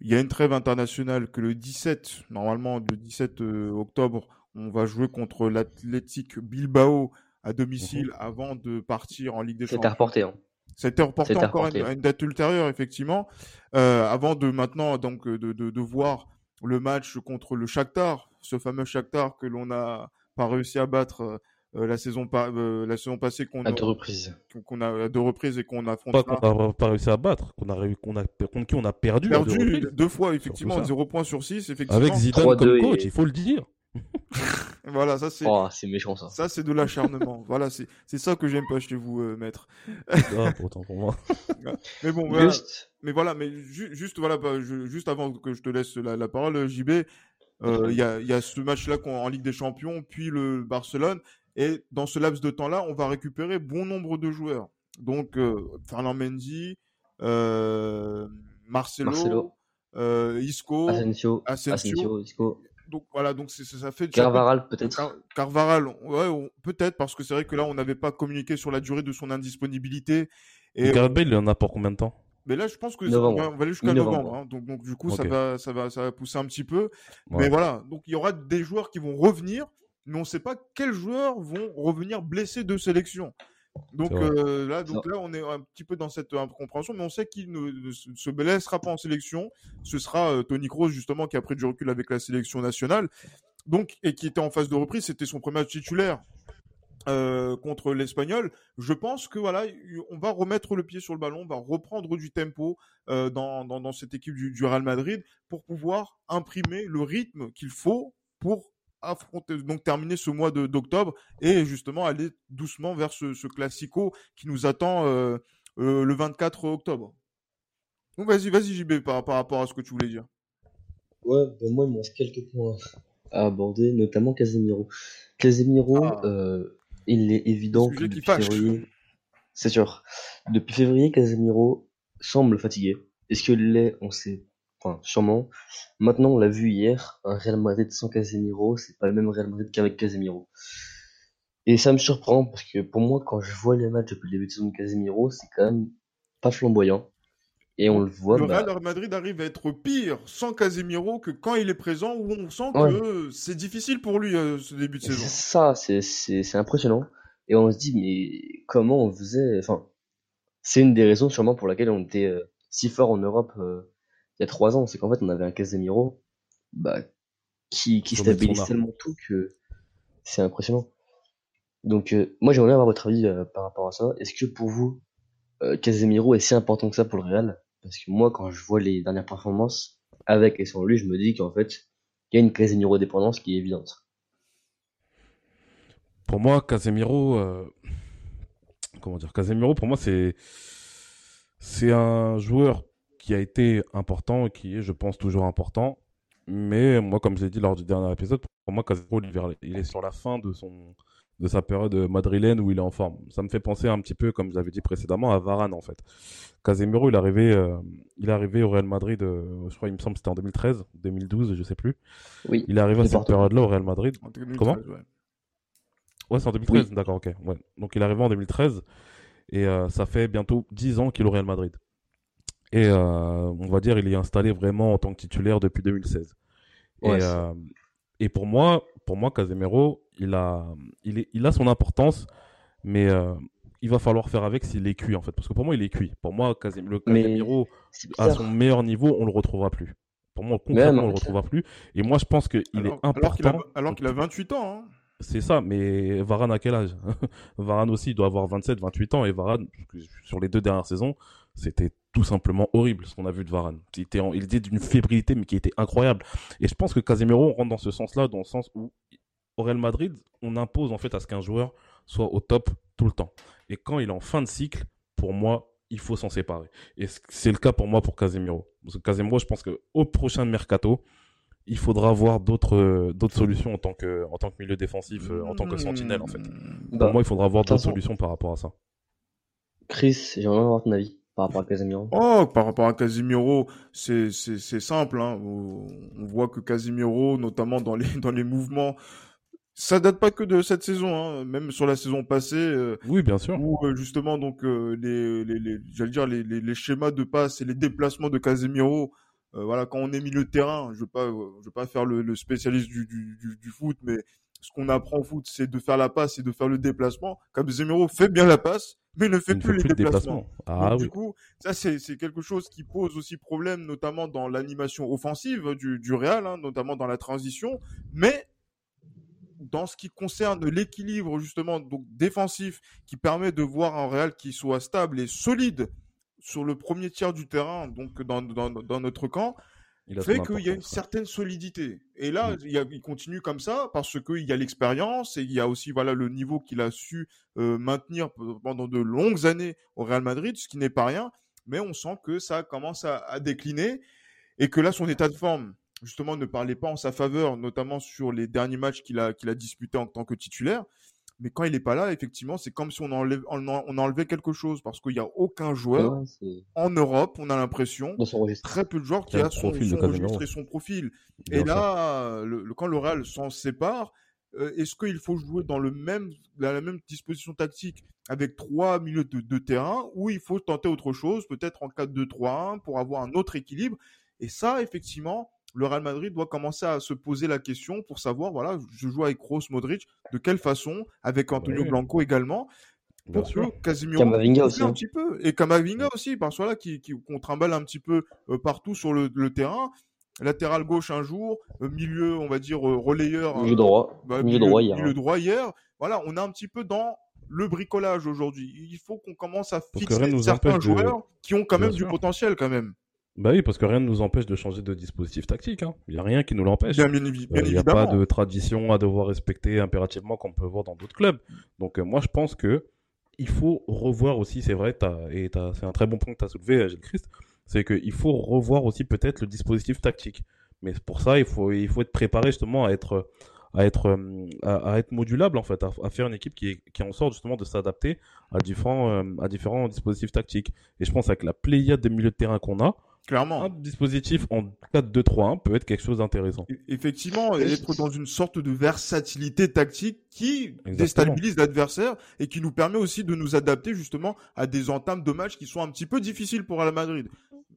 il y a une trêve internationale, que le dix-sept, normalement, le dix-sept euh, octobre, on va jouer contre l'Athletic Bilbao à domicile mmh. avant de partir en Ligue des Champions. C'était reporté. Hein. C'était reporté C'était encore reporté. À une date ultérieure, effectivement. Euh, avant de maintenant donc, de, de, de voir le match contre le Shakhtar, ce fameux Shakhtar que l'on n'a pas réussi à battre euh, la, saison pa- euh, la saison passée. Qu'on à deux a, reprises. Qu'on a, à deux reprises et qu'on affronte. Pas qu'on n'a pas réussi à battre, qu'on a, qu'on a, contre qui on a perdu. Perdu deux, deux fois, effectivement, zéro points sur six. Effectivement. Avec Zidane comme coach, et... il faut le dire. Voilà, ça c'est, oh, c'est méchant, ça. Ça c'est de l'acharnement. Voilà, c'est c'est ça que j'aime pas chez vous, euh, maître. Ah, pourtant pour moi. Mais bon, voilà. Juste... mais voilà, mais ju- juste voilà, bah, je, juste avant que je te laisse la, la parole, J B, il euh, y a il y a ce match-là en Ligue des Champions, puis le Barcelone, et dans ce laps de temps-là, on va récupérer bon nombre de joueurs. Donc euh, Ferland Mendy, euh, Marcelo, Marcelo. Euh, Isco, Asensio, Asensio, Asensio Isco. Donc voilà, donc c'est, ça fait... Carvajal peut-être Car- Carvajal, ouais, on, peut-être, parce que c'est vrai que là, on n'avait pas communiqué sur la durée de son indisponibilité. Et Gareth Bale, il en a pour combien de temps ? Mais là, je pense que on va, on va aller jusqu'à novembre. novembre hein. donc, donc du coup, okay. ça, va, ça, va, ça va pousser un petit peu. Ouais. Mais voilà, donc il y aura des joueurs qui vont revenir, mais on ne sait pas quels joueurs vont revenir blessés de sélection. Donc, euh, là, donc là, on est un petit peu dans cette incompréhension, mais on sait qu'il ne, ne se blessera pas en sélection. Ce sera euh, Toni Kroos, justement, qui a pris du recul avec la sélection nationale, donc, et qui était en phase de reprise. C'était son premier match titulaire euh, contre l'Espagnol. Je pense que voilà, on va remettre le pied sur le ballon, on va reprendre du tempo euh, dans, dans, dans cette équipe du, du Real Madrid pour pouvoir imprimer le rythme qu'il faut pour affronter, donc terminer ce mois de, d'octobre et justement aller doucement vers ce, ce classico qui nous attend euh, euh, le vingt-quatre octobre. Donc vas-y, vas-y J B, par, par rapport à ce que tu voulais dire. Ouais, ben moi il me reste quelques points à aborder, notamment Casemiro. Casemiro, ah. euh, il est évident que depuis février, c'est sûr, depuis février, Casemiro semble fatigué. Est-ce qu'il l'est? On sait. Enfin, sûrement. Maintenant, on l'a vu hier, un Real Madrid sans Casemiro, c'est pas le même Real Madrid qu'avec Casemiro. Et ça me surprend, parce que pour moi, quand je vois les matchs depuis le début de saison de Casemiro, c'est quand même pas flamboyant. Et on le voit... Le bah... Real Madrid arrive à être pire sans Casemiro que quand il est présent, où on sent ouais. que c'est difficile pour lui, euh, ce début de saison. C'est ça, c'est, c'est, c'est impressionnant. Et on se dit, mais comment on faisait... Enfin, c'est une des raisons sûrement pour laquelle on était euh, si fort en Europe... Euh... il y a trois ans, c'est qu'en fait, on avait un Casemiro bah, qui, qui stabilise tellement tout que c'est impressionnant. Donc, euh, moi, j'aimerais avoir votre avis euh, par rapport à ça. Est-ce que pour vous, euh, Casemiro est si important que ça pour le Real ? Parce que moi, quand je vois les dernières performances, avec et sans lui, je me dis qu'en fait, il y a une Casemiro-dépendance qui est évidente. Pour moi, Casemiro... Euh... Comment dire ? Casemiro, pour moi, c'est, c'est un joueur... qui a été important et qui est, je pense, toujours important. Mais moi, comme je l'ai dit lors du dernier épisode, pour moi, Casemiro, il est sur la fin de, son, de sa période madrilène où il est en forme. Ça me fait penser un petit peu, comme je l'avais dit précédemment, à Varane, en fait. Casemiro, il est arrivé, euh, il est arrivé au Real Madrid, euh, je crois, il me semble que c'était en deux mille treize, deux mille douze, je ne sais plus. Oui, il est arrivé à cette partout. période-là au Real Madrid. En deux mille treize, Comment ouais. ouais, c'est en deux mille treize, oui. D'accord, ok. Ouais. Donc, il est arrivé en deux mille treize et euh, ça fait bientôt dix ans qu'il est au Real Madrid. Et euh, on va dire, il est installé vraiment en tant que titulaire depuis deux mille seize. Ouais, et, euh, et pour moi, pour moi, Casemiro, il a, il est, il a son importance, mais euh, il va falloir faire avec s'il est cuit en fait. Parce que pour moi, il est cuit. Pour moi, Casemiro, le Casemiro à son meilleur niveau, on le retrouvera plus. Pour moi, concrètement, ouais, on le retrouvera plus. Et moi, je pense qu'il alors, est important. Alors qu'il a, alors qu'il a vingt-huit ans. Hein. C'est ça, mais Varane à quel âge ? Varane aussi, il doit avoir vingt-sept, vingt-huit ans. Et Varane, sur les deux dernières saisons, c'était tout simplement horrible ce qu'on a vu de Varane. Il était, en, il était d'une fébrilité, mais qui était incroyable. Et je pense que Casemiro, on rentre dans ce sens-là, dans le sens où au Real Madrid, on impose en fait à ce qu'un joueur soit au top tout le temps. Et quand il est en fin de cycle, pour moi, il faut s'en séparer. Et c'est le cas pour moi pour Casemiro. Parce que Casemiro, je pense qu'au prochain mercato, il faudra voir d'autres, d'autres solutions en tant que, en tant que milieu défensif, en tant que sentinelle en fait. Bah, pour moi, il faudra voir d'autres façon... solutions par rapport à ça. Chris, j'aimerais avoir ton avis. Par rapport à Casemiro. Oh, par rapport à Casemiro, c'est c'est c'est simple. Hein. On voit que Casemiro, notamment dans les dans les mouvements, ça date pas que de cette saison. Hein. Même sur la saison passée. Euh, oui, bien sûr. Où euh, justement donc euh, les, les les j'allais dire les, les les schémas de passe et les déplacements de Casemiro. Euh, voilà, quand on est milieu de terrain, je veux pas euh, je veux pas faire le, le spécialiste du, du du du foot, mais ce qu'on apprend au foot, c'est de faire la passe et de faire le déplacement. Casemiro fait bien la passe. Mais il ne fait il plus, fait les, plus déplacements. les déplacements. Ah, donc, oui. Du coup, ça c'est, c'est quelque chose qui pose aussi problème, notamment dans l'animation offensive du, du Real, hein, notamment dans la transition. Mais dans ce qui concerne l'équilibre justement donc défensif, qui permet de voir un Real qui soit stable et solide sur le premier tiers du terrain, donc dans, dans, dans notre camp, fait qu'il y a une certaine solidité. Et là, oui. il, y a, il continue comme ça parce qu'il y a l'expérience et il y a aussi voilà, le niveau qu'il a su euh, maintenir pendant de longues années au Real Madrid, ce qui n'est pas rien. Mais on sent que ça commence à, à décliner et que là, son état de forme, justement, ne parlait pas en sa faveur, notamment sur les derniers matchs qu'il a, qu'il a disputés en tant que titulaire. Mais quand il n'est pas là, effectivement, c'est comme si on enlève, on, on enlevait quelque chose parce qu'il n'y a aucun joueur ouais, en Europe, on a l'impression, très peu de joueurs qui a son, son registre et son profil. Bien et là, le, le, quand le Real s'en sépare, euh, est-ce qu'il faut jouer dans, le même, dans la même disposition tactique avec trois milieux de, de terrain ou il faut tenter autre chose, peut-être en quatre deux trois un pour avoir un autre équilibre? Et ça, effectivement... le Real Madrid doit commencer à se poser la question pour savoir, voilà, je joue avec Kroos, Modric, de quelle façon, avec Antonio oui. Blanco également. Bien sûr, Casemiro Camavinga aussi, un petit peu, et Camavinga aussi, par cela qui, qui qu'on trimballe un petit peu euh, partout sur le, le terrain. Latéral gauche un jour, euh, milieu, on va dire euh, relayeur, milieu droit, bah, milieu, milieu, droit, milieu hier. droit hier. Voilà, on est un petit peu dans le bricolage aujourd'hui. Il faut qu'on commence à parce fixer certains joueurs de... qui ont quand même bien du sûr. potentiel quand même. Bah oui, parce que rien ne nous empêche de changer de dispositif tactique. Hein. Il n'y a rien qui nous l'empêche. Bien, bien, bien, bien euh, il n'y a évidemment. pas de tradition à devoir respecter impérativement qu'on peut voir dans d'autres clubs. Donc euh, moi, je pense que il faut revoir aussi, c'est vrai, t'as, et t'as, c'est un très bon point que tu as soulevé, Gilles Christ, c'est qu'il faut revoir aussi peut-être le dispositif tactique. Mais pour ça, il faut, il faut être préparé justement à être, à être, à, à être modulable, en fait, à, à faire une équipe qui, qui en sorte justement de s'adapter à différents, à différents dispositifs tactiques. Et je pense avec la pléiade des milieux de terrain qu'on a, clairement, un dispositif en quatre deux trois un peut être quelque chose d'intéressant. Effectivement, être dans une sorte de versatilité tactique qui Exactement. déstabilise l'adversaire et qui nous permet aussi de nous adapter justement à des entames de matchs qui sont un petit peu difficiles pour Real Madrid.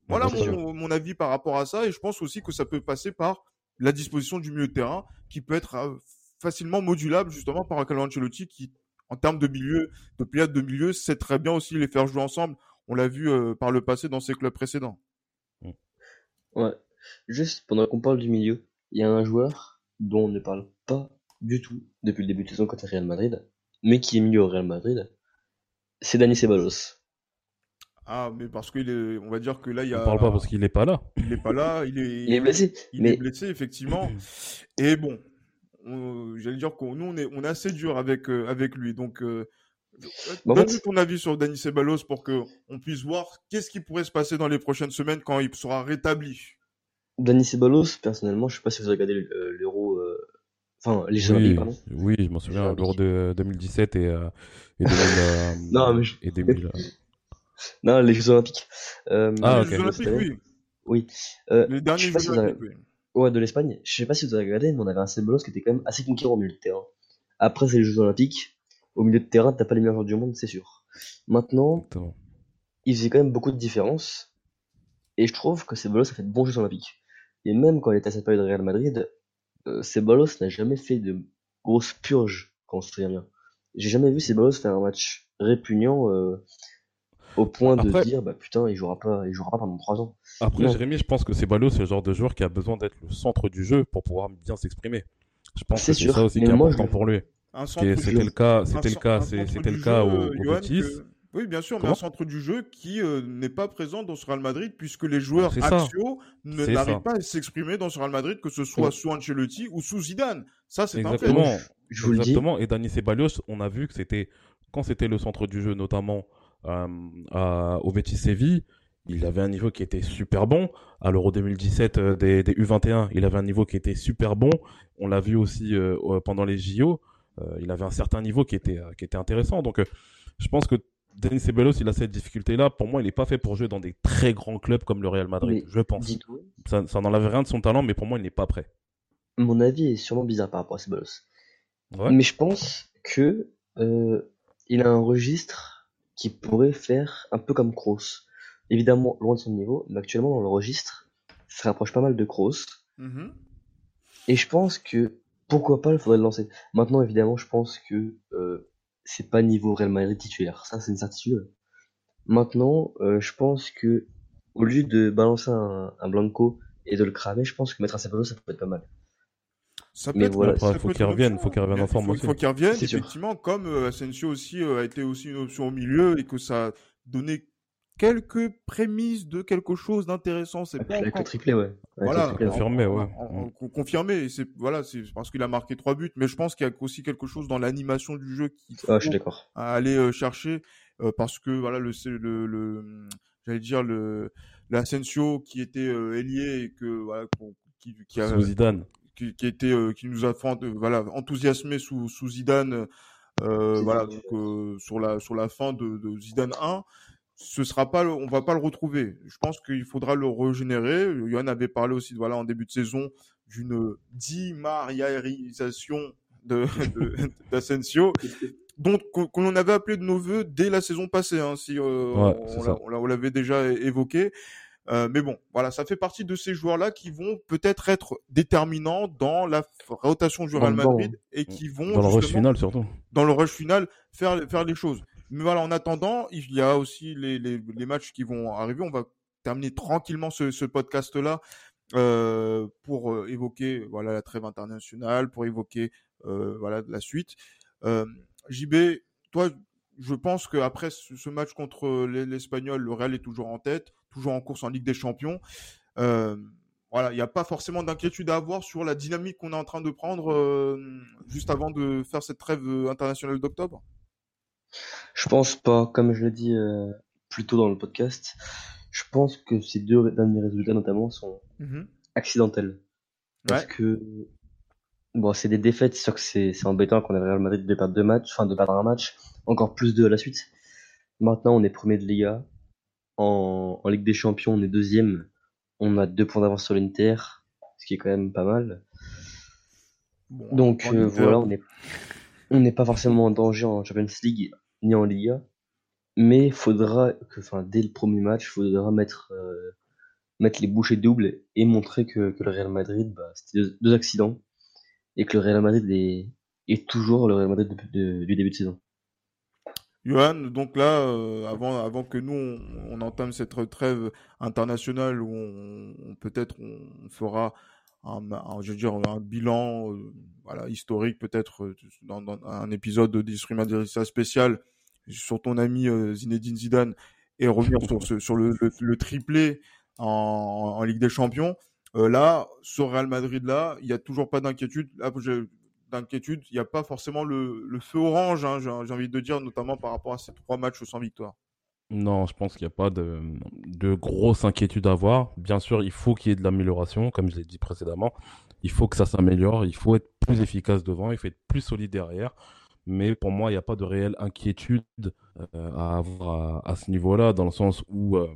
Voilà mon, mon avis par rapport à ça, et je pense aussi que ça peut passer par la disposition du milieu de terrain qui peut être facilement modulable justement par Carlo Ancelotti qui, en termes de milieu, de pléiade de milieu, sait très bien aussi les faire jouer ensemble. On l'a vu euh, par le passé dans ses clubs précédents. Ouais, juste pendant qu'on parle du milieu, il y a un joueur dont on ne parle pas du tout depuis le début de saison contre Real Madrid, mais qui est milieu au Real Madrid, c'est Dani Ceballos. Ah, mais parce qu'il est, on va dire que là, il y a. On parle pas parce qu'il est pas là. Il est pas là, il est. Il est blessé. Il mais... est blessé, effectivement. Et bon, on... j'allais dire que nous, on est, on est assez dur avec, euh, avec lui, donc. Euh... Bon, Donne-nous ton avis sur Dani Ceballos pour qu'on puisse voir qu'est-ce qui pourrait se passer dans les prochaines semaines quand il sera rétabli. Dani Ceballos, personnellement, je ne sais pas si vous regardez l'Euro, euh... enfin les Jeux Olympiques, pardon. Oui, je m'en souviens, l'Euro de deux mille dix-sept et, euh, et, deux mille, euh, non, mais je... et deux mille. Non, les Jeux Olympiques. Euh, ah, les okay. Jeux Olympiques, oui. Oui. Euh, les derniers Jeux si Olympiques, avez... oui. Ouais, de l'Espagne. Je ne sais pas si vous avez regardé, mais on avait un Ceballos qui était quand même assez conquérant au milieu de terrain. Après, c'est les Jeux Olympiques. Au milieu de terrain, t'as pas les meilleurs joueurs du monde, c'est sûr. Maintenant, Exactement. il faisait quand même beaucoup de différences. Et je trouve que Ceballos a fait de bons jeux olympiques. Et même quand il était à cette période de Real Madrid, euh, Ceballos n'a jamais fait de grosses purges, quand on se souvient bien. J'ai jamais vu Ceballos faire un match répugnant euh, au point de Après... dire bah putain, il jouera pas, il jouera pas pendant trois ans. Après, non. Jérémy, je pense que Ceballos, c'est le genre de joueur qui a besoin d'être le centre du jeu pour pouvoir bien s'exprimer. Je pense c'est que sûr. c'est ça aussi mais qui est important je... pour lui. C'était le cas, c'était le cas, c'était le cas au Betis. Oui, bien sûr, Comment mais un centre du jeu qui euh, n'est pas présent dans ce Real Madrid puisque les joueurs axiaux ne, n'arrivent ça. pas à s'exprimer dans ce Real Madrid, que ce soit oui. sous Ancelotti ou sous Zidane. Ça, c'est Exactement. un fait. Je vous Exactement. Et Dani Ceballos, on a vu que c'était quand c'était le centre du jeu, notamment euh, à, au Betis Séville. Il avait un niveau qui était super bon. À l'Euro deux mille dix-sept euh, des, des U vingt et un, il avait un niveau qui était super bon. On l'a vu aussi euh, pendant les J O. Euh, il avait un certain niveau qui était, euh, qui était intéressant. Donc, euh, je pense que Dani Ceballos, il a cette difficulté-là. Pour moi, il n'est pas fait pour jouer dans des très grands clubs comme le Real Madrid, mais je pense. Ça, ça n'enlève rien de son talent, mais pour moi, il n'est pas prêt. Mon avis est sûrement bizarre par rapport à Ceballos. Ouais. Mais je pense qu'il euh, a un registre qui pourrait faire un peu comme Kroos. Évidemment, loin de son niveau, mais actuellement, dans le registre, ça se rapproche pas mal de Kroos. Mm-hmm. Et je pense que pourquoi pas, il faudrait le lancer. Maintenant, évidemment, je pense que euh, c'est pas niveau Real Madrid titulaire. Ça, c'est une certitude. Maintenant, euh, je pense que au lieu de balancer un, un Blanco et de le cramer, je pense que mettre un Ceballos, ça peut être pas mal. Ça peut Mais être, voilà, ça il faut, peut qu'il revienne, faut qu'il revienne en forme. Il faut, faut qu'il revienne, c'est effectivement, sûr. Comme euh, Asensio aussi euh, a été aussi une option au milieu et que ça a donné quelques prémices de quelque chose d'intéressant, c'est pas encore triplé, ouais. Voilà, confirmé, ouais. Confirmé, c'est voilà, c'est parce qu'il a marqué trois buts, mais je pense qu'il y a aussi quelque chose dans l'animation du jeu qui ah, je suis d'accord. à aller euh, chercher euh, parce que voilà le le, le j'allais dire le l'Asensio qui était euh, ailier et que voilà pour, qui qui a sous Zidane qui qui était euh, qui nous a voilà enthousiasmé sous sous Zidane euh, voilà donc euh, sur la sur la fin de, de Zidane un. Ce sera pas, on va pas le retrouver. Je pense qu'il faudra le régénérer. Johan avait parlé aussi, voilà, en début de saison, d'une dimariarisation de, de, d'Asensio, dont qu'on avait appelé de nos voeux dès la saison passée, hein, si euh, ouais, on, l'a, on, l'a, on l'avait déjà évoqué. Euh, mais bon, voilà, ça fait partie de ces joueurs-là qui vont peut-être être déterminants dans la rotation du Real Madrid et qui vont dans le rush final surtout, dans le rush final faire faire les choses. Mais voilà, en attendant, il y a aussi les, les, les matchs qui vont arriver. On va terminer tranquillement ce, ce podcast-là euh, pour euh, évoquer voilà, la trêve internationale, pour évoquer euh, voilà, la suite. Euh, J B, toi, je pense qu'après ce, ce match contre l'Espagnol, le Real est toujours en tête, toujours en course en Ligue des Champions. Euh, Voilà, il n'y a pas forcément d'inquiétude à avoir sur la dynamique qu'on est en train de prendre euh, juste avant de faire cette trêve internationale d'octobre. Je pense pas, comme je l'ai dit euh, plus tôt dans le podcast, je pense que ces deux derniers résultats notamment sont mm-hmm. accidentels. Parce ouais. que bon, c'est des défaites, c'est sûr que c'est, c'est embêtant qu'on ait le Real Madrid de perdre deux matchs, enfin de perdre un match, encore plus deux à la suite. Maintenant on est premier de Liga, en, en Ligue des Champions on est deuxième. On a deux points d'avance sur l'Inter, ce qui est quand même pas mal. Bon, Donc euh, voilà, on n'est on est pas forcément en danger en Champions League ni en Liga. Mais il faudra, que, dès le premier match, il faudra mettre, euh, mettre les bouchées doubles et montrer que, que le Real Madrid, bah, c'était deux, deux accidents. Et que le Real Madrid est, est toujours le Real Madrid de, de, du début de saison. Johan, donc là, euh, avant, avant que nous, on, on entame cette trêve internationale où on, on, peut-être on fera un, un, je veux dire, un bilan euh, voilà, historique, peut-être euh, dans, dans un épisode de Real Madridista spécial sur ton ami euh, Zinedine Zidane et revenir sur, sur le, le, le triplé en, en Ligue des Champions. Euh, là, ce Real Madrid-là, il n'y a toujours pas d'inquiétude. Là, je, d'inquiétude, il n'y a pas forcément le, le feu orange, hein, j'ai, j'ai envie de dire, notamment par rapport à ces trois matchs sans victoire. Non, je pense qu'il n'y a pas de, de grosse inquiétude à avoir. Bien sûr, il faut qu'il y ait de l'amélioration, comme je l'ai dit précédemment. Il faut que ça s'améliore, il faut être plus efficace devant, il faut être plus solide derrière. Mais pour moi, il n'y a pas de réelle inquiétude euh, à avoir à, à ce niveau-là, dans le sens où euh,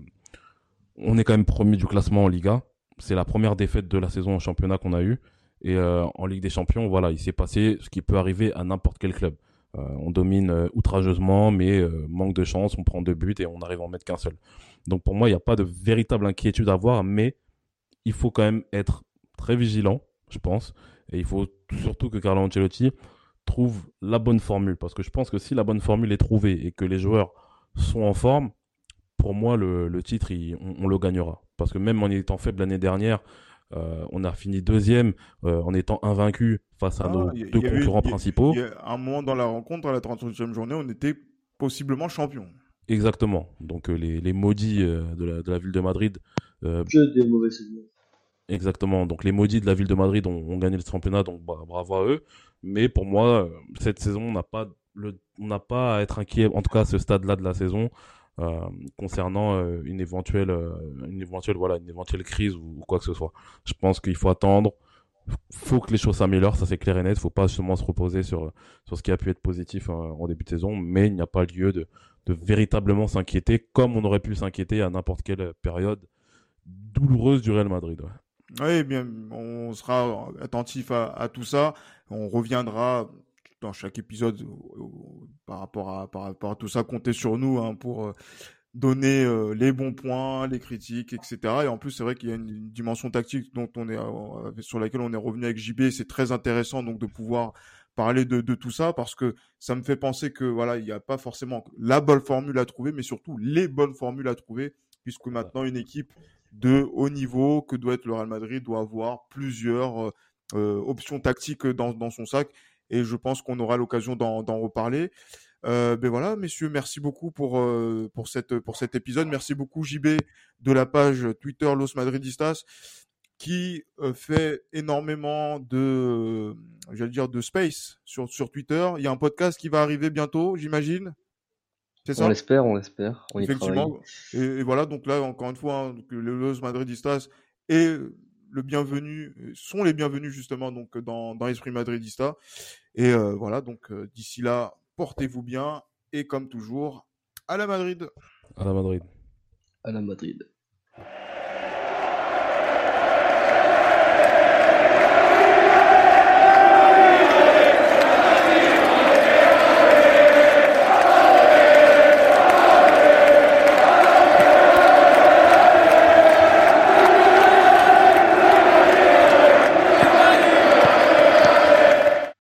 on est quand même premier du classement en Liga. C'est la première défaite de la saison en championnat qu'on a eue. Et euh, en Ligue des Champions, voilà, il s'est passé ce qui peut arriver à n'importe quel club. Euh, on domine euh, outrageusement, mais euh, manque de chance, on prend deux buts et on n'arrive à en mettre qu'un seul. Donc pour moi, il n'y a pas de véritable inquiétude à avoir, mais il faut quand même être très vigilant, je pense. Et il faut surtout que Carlo Ancelotti trouve la bonne formule. Parce que je pense que si la bonne formule est trouvée et que les joueurs sont en forme, pour moi, le, le titre, il, on, on le gagnera. Parce que même en étant faible l'année dernière, Euh, on a fini deuxième euh, en étant invaincu face à ah, nos deux concurrents eu, principaux. Il y a un moment dans la rencontre, à la trente-huitième journée, on était possiblement champion. Exactement. Donc euh, les, les maudits euh, de, la, de la ville de Madrid. Euh... Que des mauvais souvenirs. Exactement. Donc les maudits de la ville de Madrid ont, ont gagné le championnat, donc bah, bravo à eux. Mais pour moi, cette saison, on n'a pas, le... on n'a pas à être inquiet, en tout cas à ce stade-là de la saison. Euh, concernant euh, une éventuelle, euh, une éventuelle, voilà, une éventuelle crise ou, ou quoi que ce soit. Je pense qu'il faut attendre, faut que les choses s'améliorent, ça c'est clair et net. Faut pas seulement se reposer sur sur ce qui a pu être positif euh, en début de saison, mais il n'y a pas lieu de de véritablement s'inquiéter, comme on aurait pu s'inquiéter à n'importe quelle période douloureuse du Real Madrid. Ouais. Oui, eh bien, on sera attentif à, à tout ça. On reviendra dans chaque épisode par rapport à, par rapport à tout ça, comptez sur nous hein, pour donner euh, les bons points, les critiques, et cetera. Et en plus, c'est vrai qu'il y a une dimension tactique dont on est, euh, sur laquelle on est revenu avec J B. C'est très intéressant donc de pouvoir parler de, de tout ça parce que ça me fait penser que voilà, il n'y a pas forcément la bonne formule à trouver, mais surtout les bonnes formules à trouver puisque maintenant une équipe de haut niveau que doit être le Real Madrid doit avoir plusieurs euh, options tactiques dans, dans son sac. Et je pense qu'on aura l'occasion d'en, d'en reparler. Euh, ben voilà, messieurs, merci beaucoup pour, euh, pour, cette, pour cet épisode. Merci beaucoup, J B, de la page Twitter Los Madridistas, qui euh, fait énormément de, euh, j'allais dire, de space sur, sur Twitter. Il y a un podcast qui va arriver bientôt, j'imagine. C'est ça ? On l'espère, on l'espère. On effectivement. Et, et voilà, donc là, encore une fois, hein, le Los Madridistas est... Le bienvenu sont les bienvenus justement donc dans dans l'esprit madridista et euh, voilà donc euh, d'ici là portez-vous bien et comme toujours à la Madrid à la Madrid à la Madrid